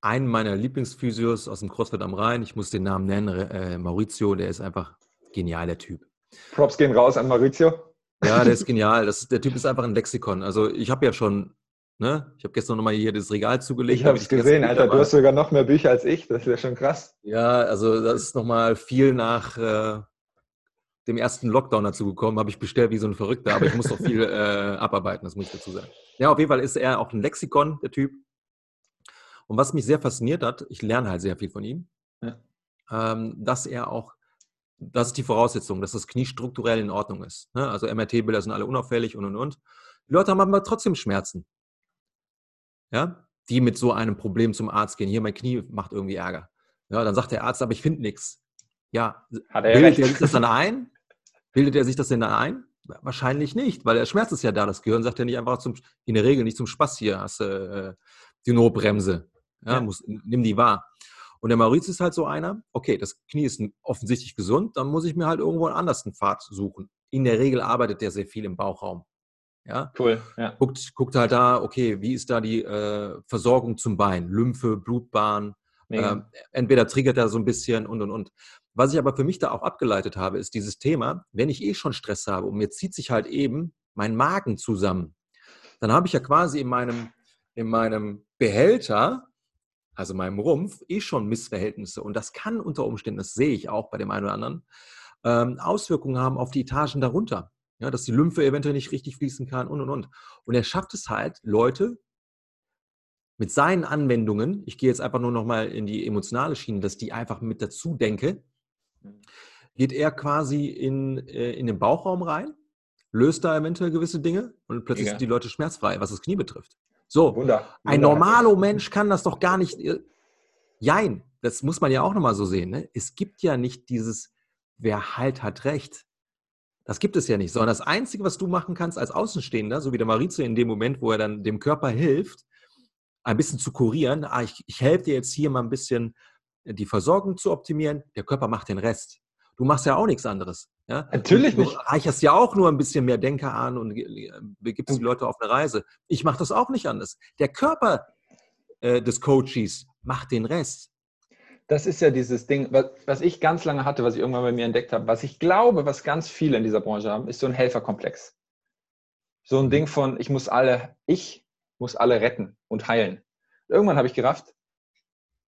einen meiner Lieblingsphysios aus dem CrossFit am Rhein. Ich muss den Namen nennen, Maurizio. Der ist einfach genial, der Typ. Props gehen raus an Maurizio. Ja, der ist genial. Der Typ ist einfach ein Lexikon. Also ich habe ja schon, ne? Ich habe gestern nochmal hier das Regal zugelegt. Ich habe es gesehen, Alter. Du hast sogar noch mehr Bücher als ich. Das ist ja schon krass. Ja, also das ist nochmal viel nach dem ersten Lockdown dazu gekommen, habe ich bestellt wie so ein Verrückter, aber ich muss noch viel abarbeiten, das muss ich dazu sagen. Ja, auf jeden Fall ist er auch ein Lexikon, der Typ. Und was mich sehr fasziniert hat, ich lerne halt sehr viel von ihm, ja. Das ist die Voraussetzung, dass das Knie strukturell in Ordnung ist. Ne? Also MRT-Bilder sind alle unauffällig und. Die Leute haben aber trotzdem Schmerzen. Ja? Die mit so einem Problem zum Arzt gehen. Hier, mein Knie macht irgendwie Ärger. Ja, dann sagt der Arzt, aber ich finde nichts. Ja, Bildet er sich das denn dann ein? Wahrscheinlich nicht, weil der Schmerz ist ja da. Das Gehirn sagt ja nicht einfach in der Regel nicht zum Spaß hier, hast du die Notbremse. Ja, ja. Nimm die wahr. Und der Maurizio ist halt so einer, okay, das Knie ist offensichtlich gesund, dann muss ich mir halt irgendwo einen anderen Pfad suchen. In der Regel arbeitet der sehr viel im Bauchraum. Ja? Cool. Ja. Guckt halt da, okay, wie ist da die Versorgung zum Bein? Lymphe, Blutbahn, entweder triggert er so ein bisschen und. Was ich aber für mich da auch abgeleitet habe, ist dieses Thema, wenn ich eh schon Stress habe und mir zieht sich halt eben mein Magen zusammen, dann habe ich ja quasi in meinem Behälter, also meinem Rumpf, eh schon Missverhältnisse. Und das kann unter Umständen, das sehe ich auch bei dem einen oder anderen, Auswirkungen haben auf die Etagen darunter. Ja, dass die Lymphe eventuell nicht richtig fließen kann und. Und er schafft es halt, Leute mit seinen Anwendungen, ich gehe jetzt einfach nur nochmal in die emotionale Schiene, dass die einfach mit dazu denke, geht er quasi in den Bauchraum rein, löst da eventuell gewisse Dinge und plötzlich sind die Leute schmerzfrei, was das Knie betrifft. So, ein normaler Mensch kann das doch gar nicht. Jein, das muss man ja auch nochmal so sehen. Ne? Es gibt ja nicht dieses, wer halt hat Recht. Das gibt es ja nicht, sondern das Einzige, was du machen kannst als Außenstehender, so wie der Maurizio in dem Moment, wo er dann dem Körper hilft, ein bisschen zu kurieren, ich helfe dir jetzt hier mal ein bisschen die Versorgung zu optimieren, der Körper macht den Rest. Du machst ja auch nichts anderes. Ja? Natürlich nicht. Du reicherst ja auch nur ein bisschen mehr Denker an und begibst die Leute auf eine Reise. Ich mache das auch nicht anders. Der Körper des Coaches macht den Rest. Das ist ja dieses Ding, was ich ganz lange hatte, was ich irgendwann bei mir entdeckt habe, was ich glaube, was ganz viele in dieser Branche haben, ist so ein Helferkomplex. So ein Ding von, ich muss alle retten und heilen. Irgendwann habe ich gerafft,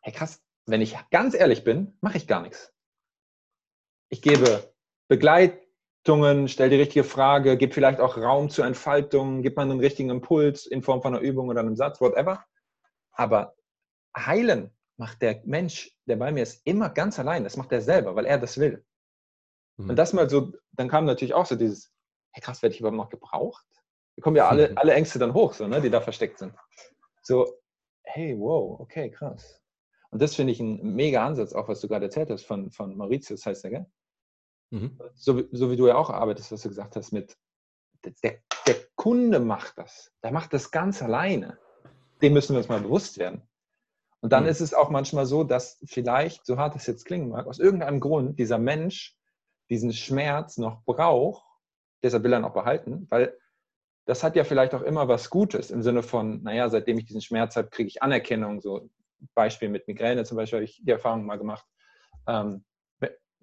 hey krass, wenn ich ganz ehrlich bin, mache ich gar nichts. Ich gebe Begleitungen, stelle die richtige Frage, gebe vielleicht auch Raum zur Entfaltung, gebe man einen richtigen Impuls in Form von einer Übung oder einem Satz, whatever. Aber heilen macht der Mensch, der bei mir ist, immer ganz allein. Das macht er selber, weil er das will. Mhm. Und das mal so, dann kam natürlich auch so dieses, hey krass, werde ich überhaupt noch gebraucht? Da kommen ja alle Ängste dann hoch, so, ne, die da versteckt sind. So, hey, wow, okay, krass. Und das finde ich ein mega Ansatz, auch was du gerade erzählt hast von Maurizio, das heißt der, gell? Mhm. So wie du ja auch arbeitest, was du gesagt hast, mit der Kunde macht das. Der macht das ganz alleine. Dem müssen wir uns mal bewusst werden. Und dann ist es auch manchmal so, dass vielleicht, so hart es jetzt klingen mag, aus irgendeinem Grund dieser Mensch diesen Schmerz noch braucht, deshalb will er ihn auch behalten, weil das hat ja vielleicht auch immer was Gutes im Sinne von, naja, seitdem ich diesen Schmerz habe, kriege ich Anerkennung. So Beispiel mit Migräne zum Beispiel habe ich die Erfahrung mal gemacht.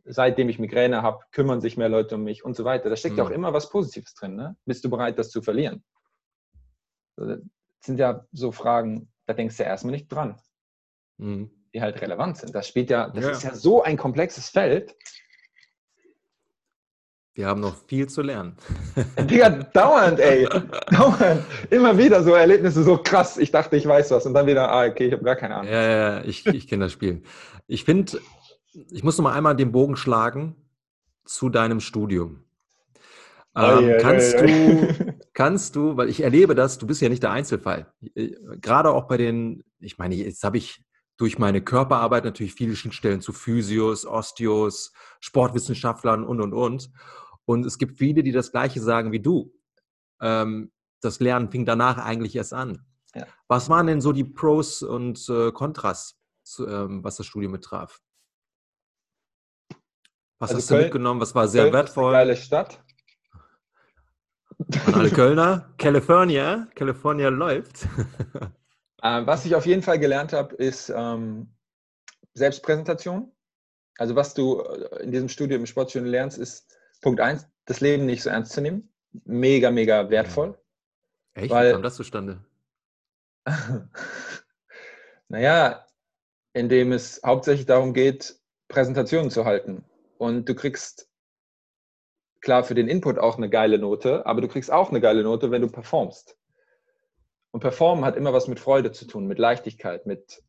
Seitdem ich Migräne habe, kümmern sich mehr Leute um mich und so weiter. Da steckt ja auch immer was Positives drin. Ne? Bist du bereit, das zu verlieren? Das sind ja so Fragen, da denkst du ja erstmal nicht dran, die halt relevant sind. Das ist ja so ein komplexes Feld. Wir haben noch viel zu lernen. Digga, dauernd, ey. Dauernd. Immer wieder so Erlebnisse, so krass, ich dachte, ich weiß was. Und dann wieder, okay, ich habe gar keine Ahnung. Ja, ich kenne das Spiel. Ich finde, ich muss noch mal einmal den Bogen schlagen zu deinem Studium. Kannst du, weil ich erlebe das, du bist ja nicht der Einzelfall. Gerade auch bei den, ich meine, jetzt habe ich durch meine Körperarbeit natürlich viele Schnittstellen zu Physios, Osteos, Sportwissenschaftlern und. Und es gibt viele, die das Gleiche sagen wie du. Das Lernen fing danach eigentlich erst an. Ja. Was waren denn so die Pros und Kontras was das Studium betraf? Was hast du mitgenommen? Was war sehr wertvoll? Eine geile Stadt. An alle Kölner. California. California läuft. Was ich auf jeden Fall gelernt habe, ist Selbstpräsentation. Also was du in diesem Studium, im Sportstudium lernst, ist Punkt 1, das Leben nicht so ernst zu nehmen. Mega, mega wertvoll. Echt? Wie kam das zustande? Naja, indem es hauptsächlich darum geht, Präsentationen zu halten. Und du kriegst, klar, für den Input auch eine geile Note, aber du kriegst auch eine geile Note, wenn du performst. Und performen hat immer was mit Freude zu tun, mit Leichtigkeit, mit...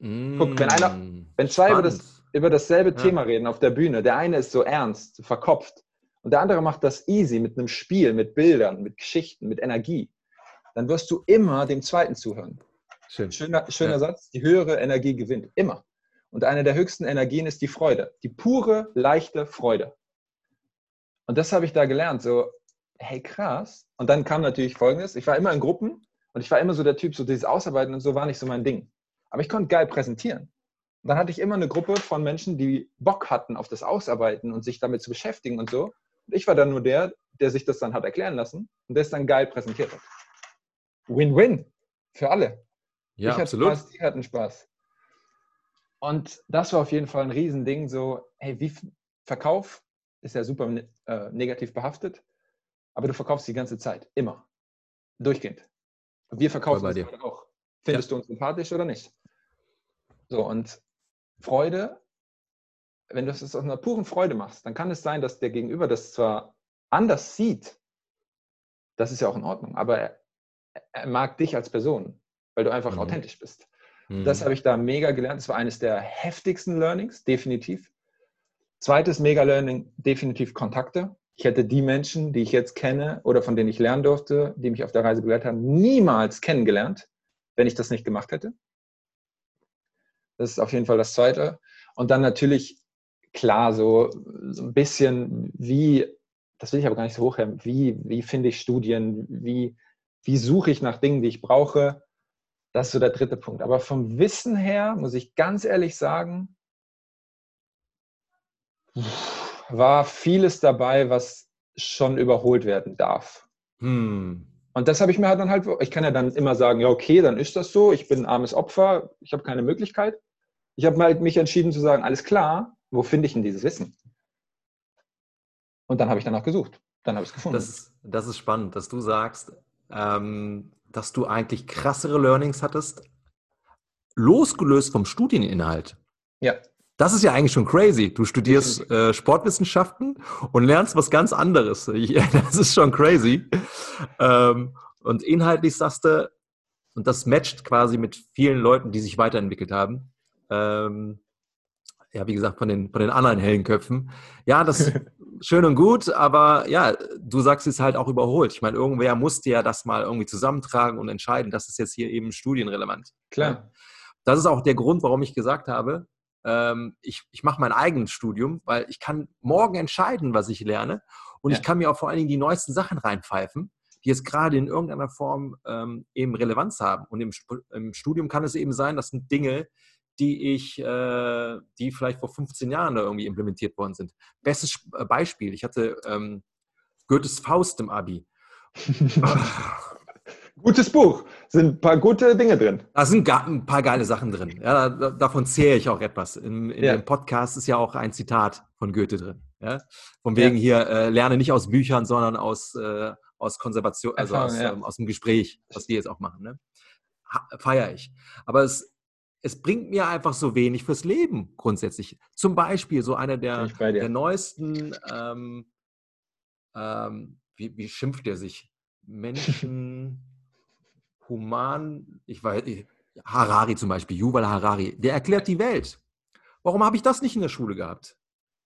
Guck, wenn zwei über dasselbe Thema reden auf der Bühne, der eine ist so ernst, verkopft, und der andere macht das easy mit einem Spiel, mit Bildern, mit Geschichten, mit Energie, dann wirst du immer dem Zweiten zuhören. Schön. Schöner Satz, die höhere Energie gewinnt, immer. Und eine der höchsten Energien ist die Freude, die pure, leichte Freude. Und das habe ich da gelernt, so, hey, krass. Und dann kam natürlich Folgendes, ich war immer in Gruppen und ich war immer so der Typ, so dieses Ausarbeiten und so war nicht so mein Ding. Aber ich konnte geil präsentieren. Und dann hatte ich immer eine Gruppe von Menschen, die Bock hatten auf das Ausarbeiten und sich damit zu beschäftigen und so. Und ich war dann nur der, der sich das dann hat erklären lassen und der es dann geil präsentiert hat. Win-win für alle. Ja, ich absolut. Hatte Spaß, die hatten Spaß. Und das war auf jeden Fall ein Riesending, so, hey, wie Verkauf ist ja super negativ behaftet, aber du verkaufst die ganze Zeit, immer, durchgehend. Wir verkaufen das gerade auch. Findest du uns sympathisch oder nicht? So, und Freude, wenn du es aus einer puren Freude machst, dann kann es sein, dass der Gegenüber das zwar anders sieht, das ist ja auch in Ordnung, aber er mag dich als Person, weil du einfach authentisch bist. Das habe ich da mega gelernt. Das war eines der heftigsten Learnings, definitiv. Zweites Mega-Learning, definitiv Kontakte. Ich hätte die Menschen, die ich jetzt kenne oder von denen ich lernen durfte, die mich auf der Reise begleitet haben, niemals kennengelernt, wenn ich das nicht gemacht hätte. Das ist auf jeden Fall das Zweite. Und dann natürlich, klar, so ein bisschen wie, das will ich aber gar nicht so hochheben, wie finde ich Studien, wie suche ich nach Dingen, die ich brauche. Das ist so der dritte Punkt. Aber vom Wissen her, muss ich ganz ehrlich sagen, war vieles dabei, was schon überholt werden darf. Und das habe ich mir halt dann halt, ich kann ja dann immer sagen, ja okay, dann ist das so, ich bin ein armes Opfer, ich habe keine Möglichkeit. Ich habe halt mich entschieden zu sagen, alles klar, wo finde ich denn dieses Wissen? Und dann habe ich danach gesucht. Dann habe ich es gefunden. Das ist spannend, dass du sagst, dass du eigentlich krassere Learnings hattest, losgelöst vom Studieninhalt. Ja. Das ist ja eigentlich schon crazy. Du studierst Sportwissenschaften und lernst was ganz anderes. Das ist schon crazy. Und inhaltlich sagst du, und das matcht quasi mit vielen Leuten, die sich weiterentwickelt haben, ja, wie gesagt, von den anderen hellen Köpfen. Ja, das schön und gut, aber ja, du sagst, es ist halt auch überholt. Ich meine, irgendwer musste ja das mal irgendwie zusammentragen und entscheiden, das ist jetzt hier eben studienrelevant. Klar. Das ist auch der Grund, warum ich gesagt habe, ich mache mein eigenes Studium, weil ich kann morgen entscheiden, was ich lerne und ich kann mir auch vor allen Dingen die neuesten Sachen reinpfeifen, die jetzt gerade in irgendeiner Form eben Relevanz haben. Und im Studium kann es eben sein, das sind Dinge, die vielleicht vor 15 Jahren da irgendwie implementiert worden sind. Bestes Beispiel, ich hatte Goethes Faust im Abi. Gutes Buch, sind ein paar gute Dinge drin. Da sind ein paar geile Sachen drin. Ja, davon zähle ich auch etwas. In dem Podcast ist ja auch ein Zitat von Goethe drin. Ja? Von wegen hier, lerne nicht aus Büchern, sondern aus Konservation, also aus dem Gespräch, was wir jetzt auch machen. Ne? Feiere ich. Aber es bringt mir einfach so wenig fürs Leben grundsätzlich. Zum Beispiel so einer der neuesten, wie schimpft der sich? Menschen, Human, ich weiß, Harari zum Beispiel, Yuval Harari, der erklärt die Welt. Warum habe ich das nicht in der Schule gehabt?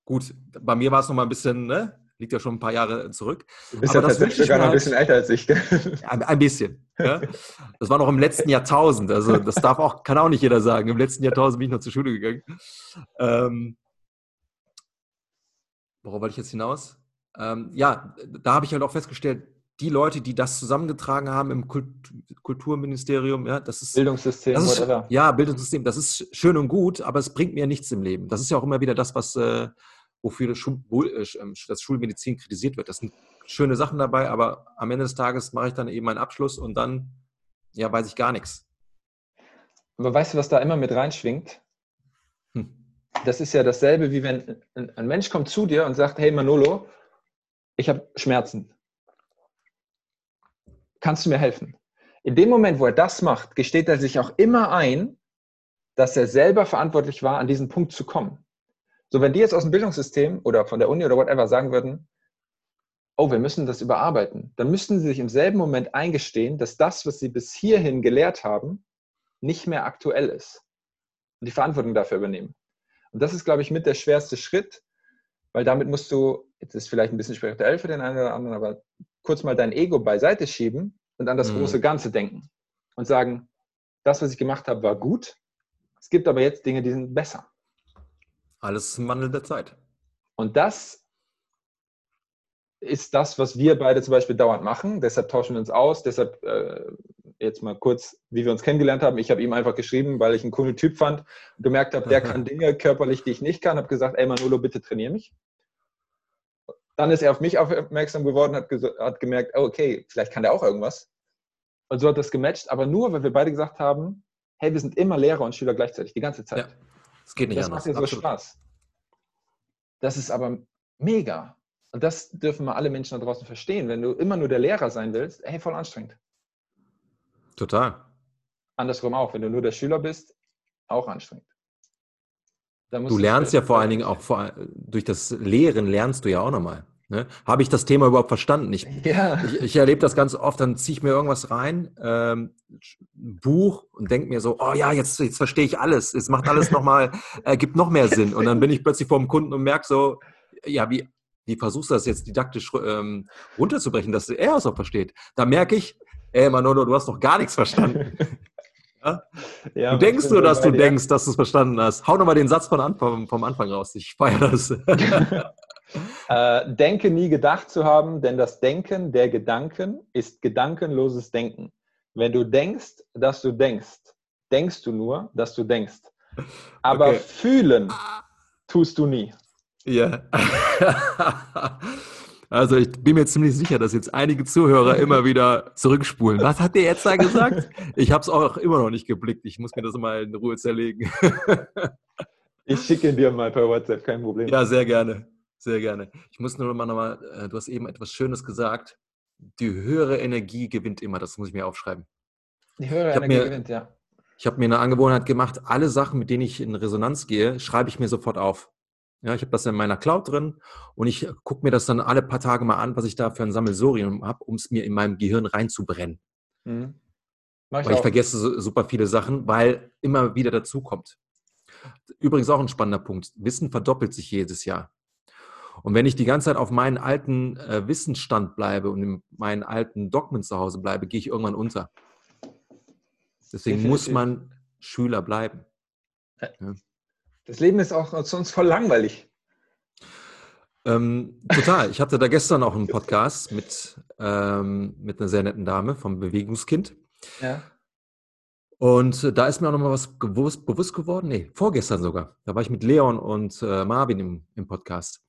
Gut, bei mir war es noch mal ein bisschen, ne? Liegt ja schon ein paar Jahre zurück. Du bist aber ja tatsächlich sogar noch ein bisschen älter als ich. Ein bisschen. Ja. Das war noch im letzten Jahrtausend. Also das kann auch nicht jeder sagen. Im letzten Jahrtausend bin ich noch zur Schule gegangen. Worauf wollte ich jetzt hinaus? Ja, da habe ich halt auch festgestellt, die Leute, die das zusammengetragen haben im Kulturministerium, ja, das ist Bildungssystem, das ist, whatever. Ja, Bildungssystem, das ist schön und gut, aber es bringt mir nichts im Leben. Das ist ja auch immer wieder das, was wofür das Schulmedizin kritisiert wird. Das sind schöne Sachen dabei, aber am Ende des Tages mache ich dann eben einen Abschluss und dann, ja, weiß ich gar nichts. Aber weißt du, was da immer mit reinschwingt? Das ist ja dasselbe, wie wenn ein Mensch kommt zu dir und sagt, hey Manolo, ich habe Schmerzen. Kannst du mir helfen? In dem Moment, wo er das macht, gesteht er sich auch immer ein, dass er selber verantwortlich war, an diesen Punkt zu kommen. So, wenn die jetzt aus dem Bildungssystem oder von der Uni oder whatever sagen würden, oh, wir müssen das überarbeiten, dann müssten sie sich im selben Moment eingestehen, dass das, was sie bis hierhin gelehrt haben, nicht mehr aktuell ist. Und die Verantwortung dafür übernehmen. Und das ist, glaube ich, mit der schwerste Schritt, weil damit musst du, jetzt ist vielleicht ein bisschen spirituell für den einen oder anderen, aber kurz mal dein Ego beiseite schieben und an das große Ganze denken. Und sagen, das, was ich gemacht habe, war gut. Es gibt aber jetzt Dinge, die sind besser. Alles im Wandel der Zeit. Und das ist das, was wir beide zum Beispiel dauernd machen. Deshalb tauschen wir uns aus. Deshalb jetzt mal kurz, wie wir uns kennengelernt haben. Ich habe ihm einfach geschrieben, weil ich einen coolen Typ fand und gemerkt habe, der kann Dinge körperlich, die ich nicht kann. Habe gesagt, ey Manolo, bitte trainiere mich. Dann ist er auf mich aufmerksam geworden, hat gemerkt, okay, vielleicht kann der auch irgendwas. Und so hat das gematcht. Aber nur, weil wir beide gesagt haben, hey, wir sind immer Lehrer und Schüler gleichzeitig, die ganze Zeit. Ja, das geht nicht das anders. Das macht mir so Spaß. Das ist aber mega. Und das dürfen mal alle Menschen da draußen verstehen. Wenn du immer nur der Lehrer sein willst, hey, voll anstrengend. Total. Andersrum auch. Wenn du nur der Schüler bist, auch anstrengend. Du lernst ja vor allen Dingen auch durch das Lehren lernst du ja auch nochmal. Ne? Habe ich das Thema überhaupt verstanden? Ich erlebe das ganz oft, dann ziehe ich mir irgendwas rein, ein Buch und denke mir so, oh ja, jetzt verstehe ich alles. Es macht alles nochmal, ergibt noch mehr Sinn. Und dann bin ich plötzlich vor dem Kunden und merke so, ja, wie versuchst du das jetzt didaktisch runterzubrechen, dass er es auch versteht? Da merke ich, ey Manolo, du hast noch gar nichts verstanden. Ja? Ja, du denkst, dass du es verstanden hast. Hau nochmal den Satz vom Anfang raus. Ich feiere das. Denke nie gedacht zu haben, denn das Denken der Gedanken ist gedankenloses Denken. Wenn du denkst, dass du denkst, denkst du nur, dass du denkst. Aber fühlen tust du nie. Ja. Yeah. Also ich bin mir ziemlich sicher, dass jetzt einige Zuhörer immer wieder zurückspulen. Was hat der jetzt da gesagt? Ich habe es auch immer noch nicht geblickt. Ich muss mir das mal in Ruhe zerlegen. Ich schicke dir mal per WhatsApp, kein Problem. Ja, sehr gerne. Sehr gerne. Ich muss nur mal nochmal, du hast eben etwas Schönes gesagt. Die höhere Energie gewinnt immer. Das muss ich mir aufschreiben. Die höhere Energie gewinnt, ja. Ich habe mir eine Angewohnheit gemacht, alle Sachen, mit denen ich in Resonanz gehe, schreibe ich mir sofort auf. Ja, ich habe das in meiner Cloud drin und ich gucke mir das dann alle paar Tage mal an, was ich da für ein Sammelsurium habe, um es mir in meinem Gehirn reinzubrennen. Mhm. Weil ich vergesse so, super viele Sachen, weil immer wieder dazukommt. Übrigens auch ein spannender Punkt. Wissen verdoppelt sich jedes Jahr. Und wenn ich die ganze Zeit auf meinen alten Wissensstand bleibe und in meinen alten Dogmen zu Hause bleibe, gehe ich irgendwann unter. Deswegen muss man Schüler bleiben. Ja. Das Leben ist auch sonst voll langweilig. Total. Ich hatte da gestern auch einen Podcast mit einer sehr netten Dame vom Bewegungskind. Ja. Und da ist mir auch nochmal was bewusst geworden. Nee, vorgestern sogar. Da war ich mit Leon und Marvin im Podcast.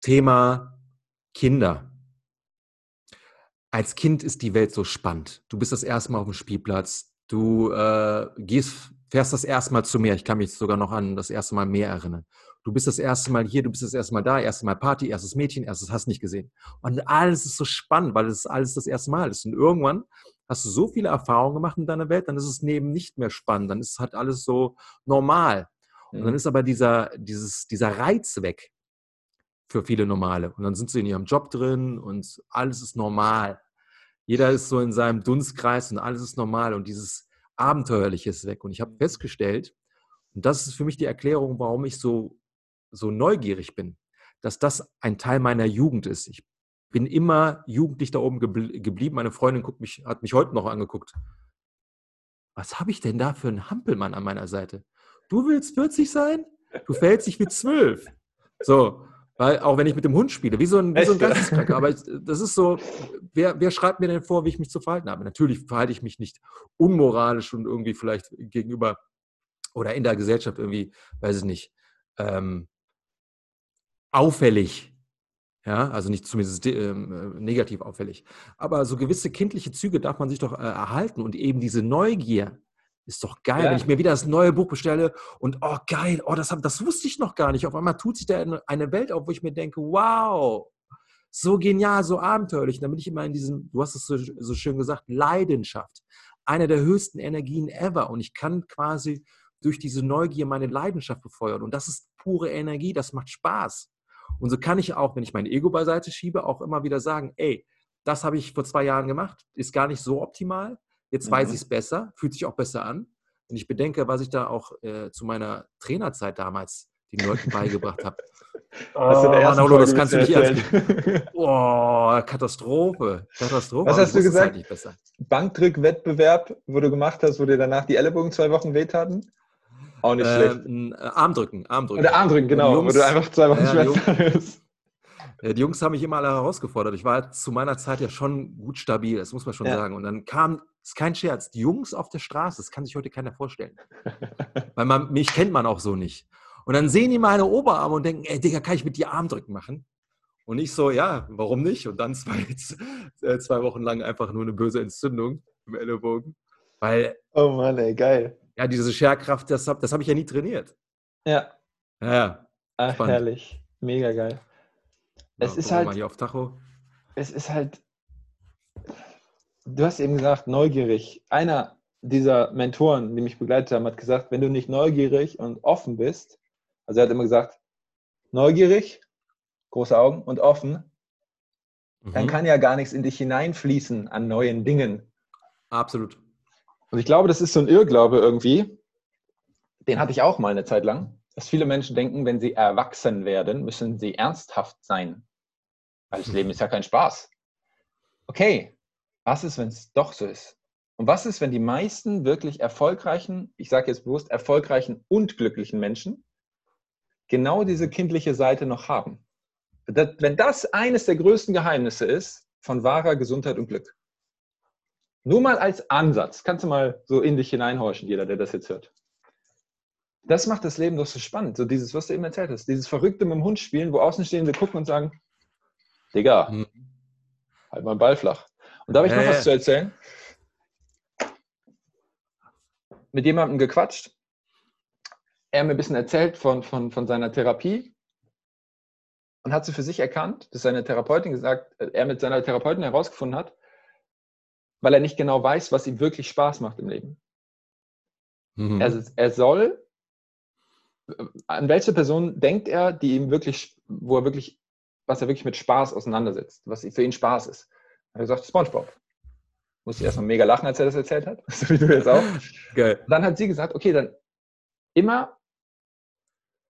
Thema Kinder. Als Kind ist die Welt so spannend. Du bist das erste Mal auf dem Spielplatz. Du fährst das erste Mal zum Meer. Ich kann mich sogar noch an das erste Mal Meer erinnern. Du bist das erste Mal hier, du bist das erste Mal da, erste Mal Party, erstes Mädchen, erstes hast du nicht gesehen. Und alles ist so spannend, weil es alles das erste Mal ist. Und irgendwann hast du so viele Erfahrungen gemacht in deiner Welt, dann ist es neben nicht mehr spannend. Dann ist halt alles so normal. Und dann ist aber dieser Reiz weg für viele Normale. Und dann sind sie in ihrem Job drin und alles ist normal. Jeder ist so in seinem Dunstkreis und alles ist normal. Und dieses Abenteuerliches weg. Und ich habe festgestellt, und das ist für mich die Erklärung, warum ich so neugierig bin, dass das ein Teil meiner Jugend ist. Ich bin immer jugendlich da oben geblieben. Meine Freundin hat mich heute noch angeguckt. Was habe ich denn da für einen Hampelmann an meiner Seite? Du willst 40 sein? Du verhältst dich wie 12. So. Weil auch wenn ich mit dem Hund spiele, wie so ein Geisteskranker. Aber das ist so, wer schreibt mir denn vor, wie ich mich zu verhalten habe? Natürlich verhalte ich mich nicht unmoralisch und irgendwie vielleicht gegenüber oder in der Gesellschaft irgendwie, weiß ich nicht, auffällig. Ja, also nicht zumindest negativ auffällig. Aber so gewisse kindliche Züge darf man sich doch erhalten. Und eben diese Neugier ist doch geil, ja. Wenn ich mir wieder das neue Buch bestelle und oh geil, oh das wusste ich noch gar nicht. Auf einmal tut sich da eine Welt auf, wo ich mir denke, wow, so genial, so abenteuerlich. Und dann bin ich immer in diesem, du hast es so schön gesagt, Leidenschaft. Eine der höchsten Energien ever. Und ich kann quasi durch diese Neugier meine Leidenschaft befeuern. Und das ist pure Energie, das macht Spaß. Und so kann ich auch, wenn ich mein Ego beiseite schiebe, auch immer wieder sagen, ey, das habe ich vor 2 Jahren gemacht, ist gar nicht so optimal, jetzt weiß ich es besser, fühlt sich auch besser an. Und ich bedenke, was ich da auch zu meiner Trainerzeit damals den Leuten beigebracht habe. Manolo, das kannst du nicht erzählen. Oh, Katastrophe. Was hast du gesagt? Bankdrück-Wettbewerb, wo du gemacht hast, wo dir danach die Ellbogen 2 Wochen wehtaten? Auch nicht schlecht. Armdrücken. Oder Armdrücken, genau. Jungs, wo du einfach 2 Wochen schwächer bist. Die Jungs haben mich immer alle herausgefordert. Ich war zu meiner Zeit ja schon gut stabil, das muss man schon sagen. Und dann kam, ist kein Scherz, die Jungs auf der Straße, das kann sich heute keiner vorstellen. Weil mich kennt man auch so nicht. Und dann sehen die meine Oberarme und denken, ey Digga, kann ich mit dir Armdrücken machen? Und ich so, ja, warum nicht? Und dann zwei Wochen lang einfach nur eine böse Entzündung im Ellbogen. Weil, oh Mann, ey, geil. Ja, diese Scherkraft, das hab ich ja nie trainiert. Ja. Ach, spannend. Herrlich. Mega geil. Ja, es ist halt... Mal hier auf Tacho. Es ist halt... Du hast eben gesagt, neugierig. Einer dieser Mentoren, die mich begleitet haben, hat gesagt, wenn du nicht neugierig und offen bist, also er hat immer gesagt, neugierig, große Augen und offen, dann kann ja gar nichts in dich hineinfließen an neuen Dingen. Absolut. Und ich glaube, das ist so ein Irrglaube irgendwie, den hatte ich auch mal eine Zeit lang, dass viele Menschen denken, wenn sie erwachsen werden, müssen sie ernsthaft sein. Weil das Leben ist ja kein Spaß. Okay, was ist, wenn es doch so ist? Und was ist, wenn die meisten wirklich erfolgreichen, ich sage jetzt bewusst erfolgreichen und glücklichen Menschen genau diese kindliche Seite noch haben? Wenn das eines der größten Geheimnisse ist von wahrer Gesundheit und Glück. Nur mal als Ansatz. Kannst du mal so in dich hineinhorchen, jeder, der das jetzt hört. Das macht das Leben doch so spannend. So dieses, was du eben erzählt hast. Dieses Verrückte mit dem Hund spielen, wo Außenstehende gucken und sagen, Digga, halt mal den Ball flach. Und da habe ich noch was zu erzählen. Mit jemandem gequatscht. Er hat mir ein bisschen erzählt von seiner Therapie. Und hat sie für sich erkannt, dass seine Therapeutin gesagt, er mit seiner Therapeutin herausgefunden hat, weil er nicht genau weiß, was ihm wirklich Spaß macht im Leben. Er soll, an welche Person denkt er, die ihm wirklich, was er wirklich mit Spaß auseinandersetzt, was für ihn Spaß ist. Er hat gesagt, Spongebob. Musste ich erstmal mega lachen, als er das erzählt hat, so wie du jetzt auch. Geil. Dann hat sie gesagt, okay, dann immer,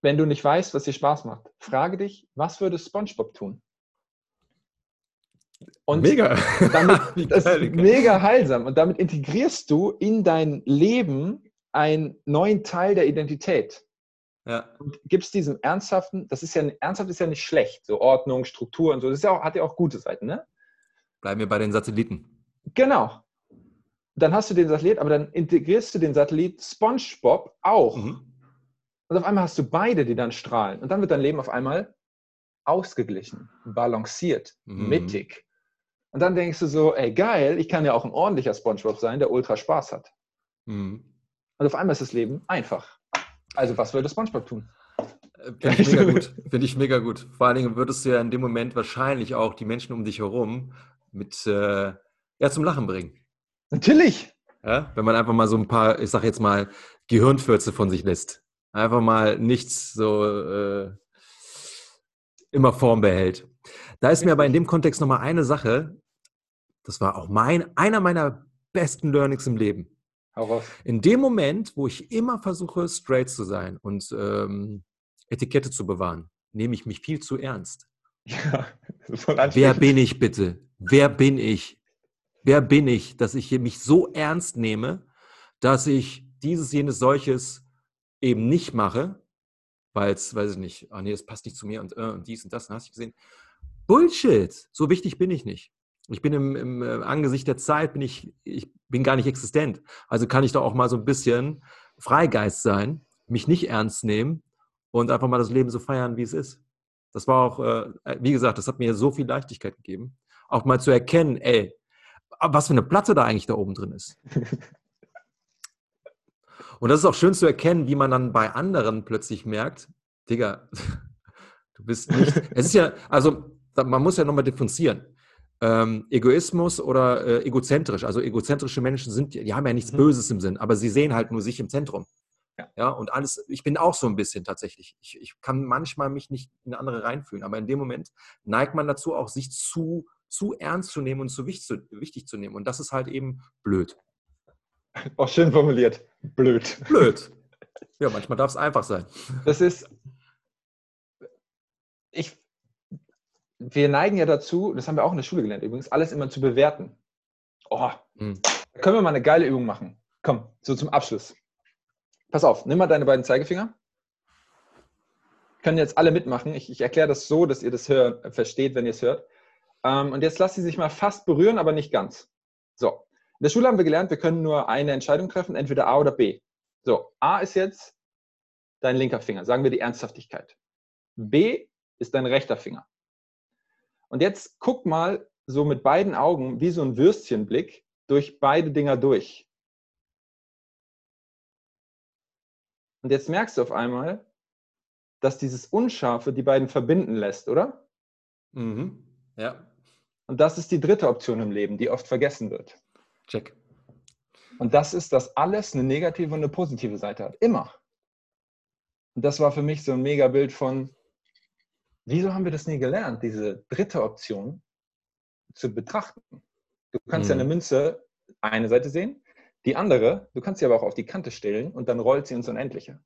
wenn du nicht weißt, was dir Spaß macht, frage dich, was würde Spongebob tun? Und mega. Damit, das ist mega heilsam. Und damit integrierst du in dein Leben einen neuen Teil der Identität. Ja. Und gibst diesem Ernsthaften, ernsthaft ist ja nicht schlecht, so Ordnung, Struktur und so, das ist ja auch, hat ja auch gute Seiten, ne? Bleiben wir bei den Satelliten. Genau. Dann hast du den Satellit, aber dann integrierst du den Satellit SpongeBob auch. Und auf einmal hast du beide, die dann strahlen. Und dann wird dein Leben auf einmal ausgeglichen, balanciert, mittig. Und dann denkst du so, ey geil, ich kann ja auch ein ordentlicher Spongebob sein, der ultra Spaß hat. Und auf einmal ist das Leben einfach. Also was würde Spongebob tun? Finde ich mega gut. Vor allen Dingen würdest du ja in dem Moment wahrscheinlich auch die Menschen um dich herum mit zum Lachen bringen. Natürlich! Ja, wenn man einfach mal so ein paar, ich sag jetzt mal, Gehirnfürze von sich lässt. Einfach mal nichts so... immer Form behält. Da ist mir aber in dem Kontext nochmal eine Sache, das war auch einer meiner besten Learnings im Leben. In dem Moment, wo ich immer versuche, straight zu sein und Etikette zu bewahren, nehme ich mich viel zu ernst. Ja, wer bin ich bitte? Wer bin ich, dass ich mich so ernst nehme, dass ich dieses, jenes, solches eben nicht mache, weil es, weiß ich nicht, ah nee, das passt nicht zu mir und dies und das, und hast du gesehen. Bullshit! So wichtig bin ich nicht. Ich bin im Angesicht der Zeit, ich bin gar nicht existent. Also kann ich da auch mal so ein bisschen Freigeist sein, mich nicht ernst nehmen und einfach mal das Leben so feiern, wie es ist. Das war auch, wie gesagt, das hat mir so viel Leichtigkeit gegeben, auch mal zu erkennen, ey, was für eine Platte da eigentlich da oben drin ist. Und das ist auch schön zu erkennen, wie man dann bei anderen plötzlich merkt, Digga, du bist nicht, es ist ja, also man muss ja nochmal differenzieren. Egoismus oder egozentrisch. Also egozentrische Menschen sind, die haben ja nichts Böses im Sinn, aber sie sehen halt nur sich im Zentrum. Ja, und alles, ich bin auch so ein bisschen tatsächlich. Ich kann manchmal mich nicht in andere reinfühlen, aber in dem Moment neigt man dazu, auch sich zu ernst zu nehmen und zu wichtig zu nehmen. Und das ist halt eben blöd. Auch schön formuliert. Blöd. Blöd. Ja, manchmal darf es einfach sein. Das ist, wir neigen ja dazu, das haben wir auch in der Schule gelernt übrigens, alles immer zu bewerten. Oh, da können wir mal eine geile Übung machen. Komm, so zum Abschluss. Pass auf, nimm mal deine beiden Zeigefinger. Können jetzt alle mitmachen. Ich erkläre das so, dass ihr das versteht, wenn ihr es hört. Und jetzt lasst sie sich mal fast berühren, aber nicht ganz. So. In der Schule haben wir gelernt, wir können nur eine Entscheidung treffen, entweder A oder B. So, A ist jetzt dein linker Finger, sagen wir die Ernsthaftigkeit. B ist dein rechter Finger. Und jetzt guck mal so mit beiden Augen, wie so ein Würstchenblick, durch beide Dinger durch. Und jetzt merkst du auf einmal, dass dieses Unscharfe die beiden verbinden lässt, oder? Mhm, ja. Und das ist die dritte Option im Leben, die oft vergessen wird. Check. Und das ist, dass alles eine negative und eine positive Seite hat. Immer. Und das war für mich so ein Megabild von, wieso haben wir das nie gelernt, diese dritte Option zu betrachten? Du kannst ja eine Münze eine Seite sehen, die andere, du kannst sie aber auch auf die Kante stellen und dann rollt sie ins Unendliche.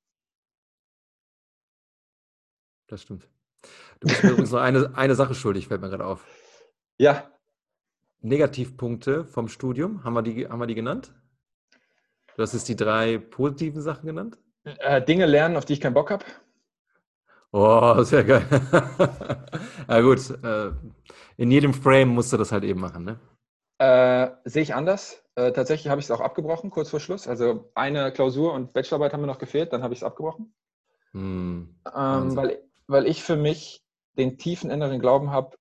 Das stimmt. Du bist mir übrigens noch eine Sache schuldig, fällt mir gerade auf. Ja. Negativpunkte vom Studium, haben wir die genannt? Du hast jetzt die drei positiven Sachen genannt? Dinge lernen, auf die ich keinen Bock habe. Oh, sehr geil. Na gut, in jedem Frame musst du das halt eben machen, ne? Sehe ich anders. Tatsächlich habe ich es auch abgebrochen, kurz vor Schluss. Also eine Klausur und Bachelorarbeit haben mir noch gefehlt, dann habe ich es abgebrochen. Weil ich für mich den tiefen inneren Glauben habe,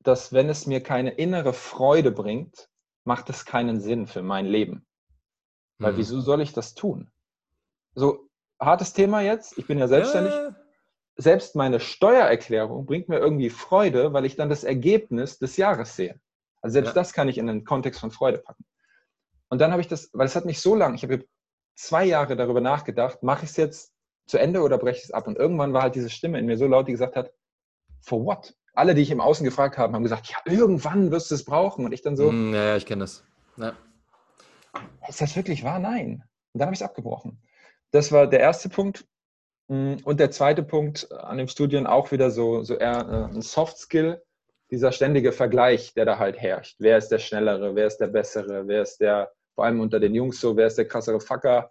dass wenn es mir keine innere Freude bringt, macht es keinen Sinn für mein Leben. Weil wieso soll ich das tun? So, hartes Thema jetzt, ich bin ja selbstständig. Selbst meine Steuererklärung bringt mir irgendwie Freude, weil ich dann das Ergebnis des Jahres sehe. Also selbst das kann ich in den Kontext von Freude packen. Und dann habe ich das, weil es hat mich so lange, ich habe 2 Jahre darüber nachgedacht, mache ich es jetzt zu Ende oder breche ich es ab? Und irgendwann war halt diese Stimme in mir so laut, die gesagt hat, for what? Alle, die ich im Außen gefragt habe, haben gesagt, ja, irgendwann wirst du es brauchen. Und ich dann so... Ja, ich kenne das. Ja. Ist das wirklich wahr? Nein. Und dann habe ich es abgebrochen. Das war der erste Punkt. Und der zweite Punkt an dem Studien auch wieder so eher ein Soft-Skill, dieser ständige Vergleich, der da halt herrscht. Wer ist der Schnellere? Wer ist der Bessere? Wer ist der, vor allem unter den Jungs so, wer ist der krassere Fucker?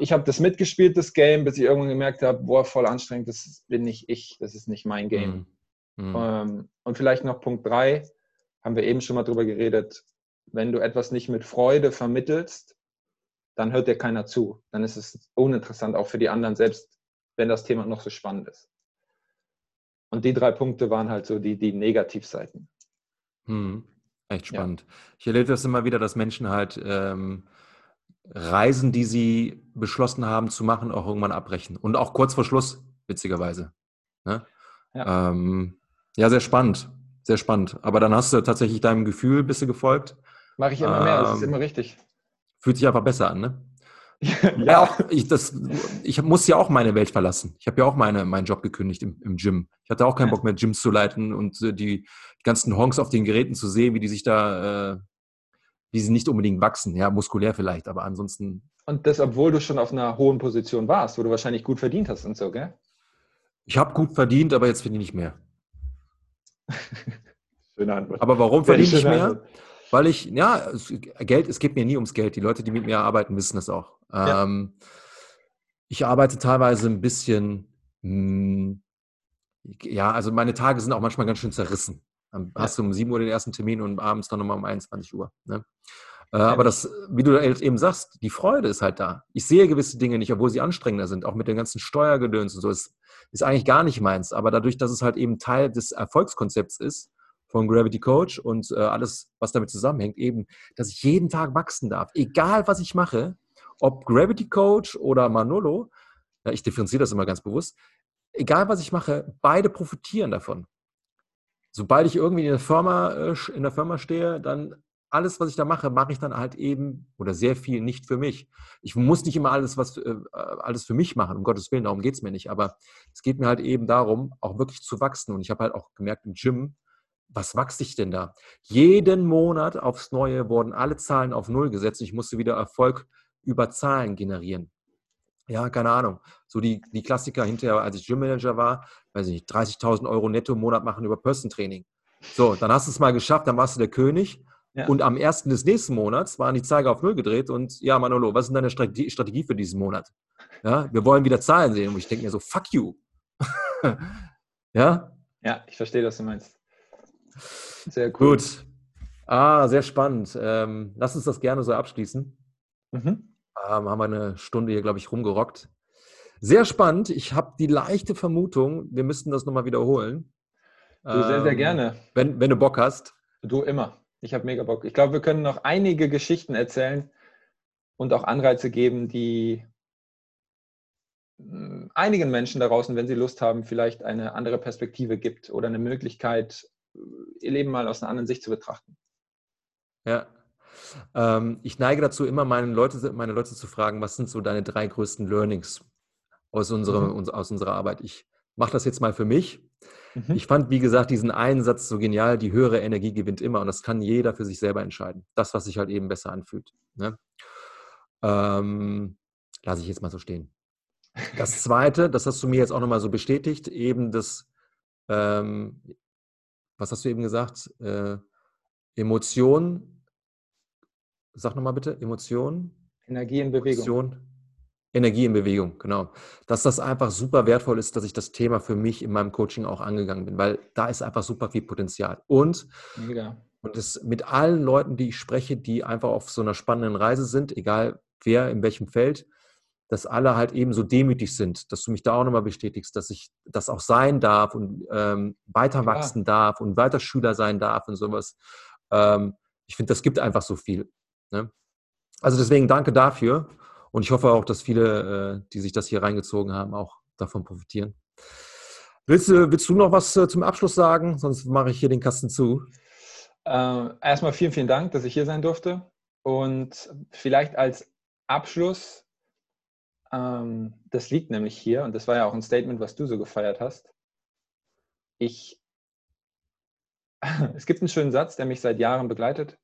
Ich habe das mitgespielt, das Game, bis ich irgendwann gemerkt habe, boah, voll anstrengend, das bin nicht ich, das ist nicht mein Game. Und vielleicht noch Punkt 3, haben wir eben schon mal drüber geredet, wenn du etwas nicht mit Freude vermittelst, dann hört dir keiner zu. Dann ist es uninteressant, auch für die anderen, selbst wenn das Thema noch so spannend ist. Und die 3 Punkte waren halt so die Negativseiten. Echt spannend. Ja. Ich erlebe das immer wieder, dass Menschen halt Reisen, die sie beschlossen haben zu machen, auch irgendwann abbrechen. Und auch kurz vor Schluss, witzigerweise. Ne? Ja. Ja, sehr spannend. Sehr spannend. Aber dann hast du tatsächlich deinem Gefühl, bist du gefolgt. Mache ich immer mehr, das ist immer richtig. Fühlt sich einfach besser an, ne? Ja, auch, ich muss ja auch meine Welt verlassen. Ich habe ja auch meinen Job gekündigt im Gym. Ich hatte auch keinen Bock mehr, Gyms zu leiten und die ganzen Honks auf den Geräten zu sehen, wie die sich da, wie sie nicht unbedingt wachsen. Ja, muskulär vielleicht, aber ansonsten... Und das, obwohl du schon auf einer hohen Position warst, wo du wahrscheinlich gut verdient hast und so, gell? Ich habe gut verdient, aber jetzt verdiene ich mehr. Schöne Antwort. Aber warum verdiene ich mehr? Antwort. Weil ich, ja, Geld, es geht mir nie ums Geld. Die Leute, die mit mir arbeiten, wissen das auch. Ja. ich arbeite teilweise ein bisschen, ja, also meine Tage sind auch manchmal ganz schön zerrissen. Hast du um 7 Uhr den ersten Termin und abends dann nochmal um 21 Uhr. Ne? Aber das, wie du eben sagst, die Freude ist halt da. Ich sehe gewisse Dinge nicht, obwohl sie anstrengender sind, auch mit den ganzen Steuergedöns und so. Das ist eigentlich gar nicht meins. Aber dadurch, dass es halt eben Teil des Erfolgskonzepts ist von Gravity Coach und alles, was damit zusammenhängt, eben, dass ich jeden Tag wachsen darf. Egal, was ich mache, ob Gravity Coach oder Manolo, ja, ich differenziere das immer ganz bewusst, egal, was ich mache, beide profitieren davon. Sobald ich irgendwie in der Firma stehe, dann alles, was ich da mache, mache ich dann halt eben oder sehr viel nicht für mich. Ich muss nicht immer alles für mich machen, um Gottes Willen, darum geht es mir nicht. Aber es geht mir halt eben darum, auch wirklich zu wachsen. Und ich habe halt auch gemerkt im Gym, was wachse ich denn da? Jeden Monat aufs Neue wurden alle Zahlen auf 0 gesetzt. Ich musste wieder Erfolg über Zahlen generieren. Ja, keine Ahnung. So die Klassiker hinterher, als ich Gymmanager war, weiß ich nicht, 30.000 Euro netto im Monat machen über Person-Training. So, dann hast du es mal geschafft, dann warst du der König. Ja. Und am 1. des nächsten Monats waren die Zeiger auf 0 gedreht und ja, Manolo, was ist denn deine Strategie für diesen Monat? Ja, wir wollen wieder Zahlen sehen. Und ich denke mir so, fuck you. Ja? Ja, ich verstehe, was du meinst. Sehr cool. Gut. Ah, sehr spannend. Lass uns das gerne so abschließen. Mhm. Haben wir eine Stunde hier, glaube ich, rumgerockt. Sehr spannend. Ich habe die leichte Vermutung, wir müssten das nochmal wiederholen. Du, sehr, sehr gerne. Wenn du Bock hast. Du, immer. Ich habe mega Bock. Ich glaube, wir können noch einige Geschichten erzählen und auch Anreize geben, die einigen Menschen da draußen, wenn sie Lust haben, vielleicht eine andere Perspektive gibt oder eine Möglichkeit, ihr Leben mal aus einer anderen Sicht zu betrachten. Ja. Ich neige dazu, immer meine Leute zu fragen, was sind so deine 3 größten Learnings aus unserer Arbeit? Ich mache das jetzt mal für mich. Mhm. Ich fand, wie gesagt, diesen einen Satz so genial, die höhere Energie gewinnt immer und das kann jeder für sich selber entscheiden. Das, was sich halt eben besser anfühlt. Ne? Lasse ich jetzt mal so stehen. Das Zweite, das hast du mir jetzt auch nochmal so bestätigt, eben das, was hast du eben gesagt? Emotionen. Sag nochmal bitte, Emotionen. Energie in Bewegung. Energie in Bewegung, genau. Dass das einfach super wertvoll ist, dass ich das Thema für mich in meinem Coaching auch angegangen bin, weil da ist einfach super viel Potenzial. Und das mit allen Leuten, die ich spreche, die einfach auf so einer spannenden Reise sind, egal wer, in welchem Feld, dass alle halt eben so demütig sind, dass du mich da auch nochmal bestätigst, dass ich das auch sein darf und weiter wachsen darf und weiter Schüler sein darf und sowas. Ich finde, das gibt einfach so viel. Ne? Also deswegen danke dafür und ich hoffe auch, dass viele, die sich das hier reingezogen haben, auch davon profitieren. Willst du noch was zum Abschluss sagen? Sonst mache ich hier den Kasten zu. Erstmal vielen, vielen Dank, dass ich hier sein durfte und vielleicht als Abschluss, das liegt nämlich hier und das war ja auch ein Statement, was du so gefeiert hast. Es gibt einen schönen Satz, der mich seit Jahren begleitet.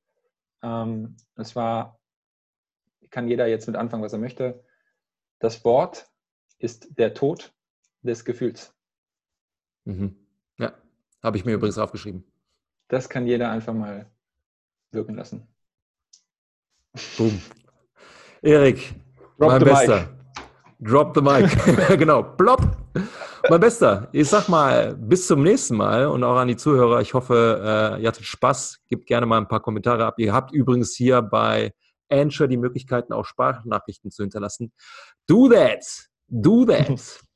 Es war, kann jeder jetzt mit anfangen, was er möchte, das Wort ist der Tod des Gefühls. Mhm. Ja, habe ich mir übrigens aufgeschrieben. Das kann jeder einfach mal wirken lassen. Boom. Erik, mein Bester. Drop the mic. Genau, plopp. Mein Bester, ich sag mal, bis zum nächsten Mal und auch an die Zuhörer. Ich hoffe, ihr hattet Spaß. Gebt gerne mal ein paar Kommentare ab. Ihr habt übrigens hier bei Anchor die Möglichkeiten, auch Sprachnachrichten zu hinterlassen. Do that.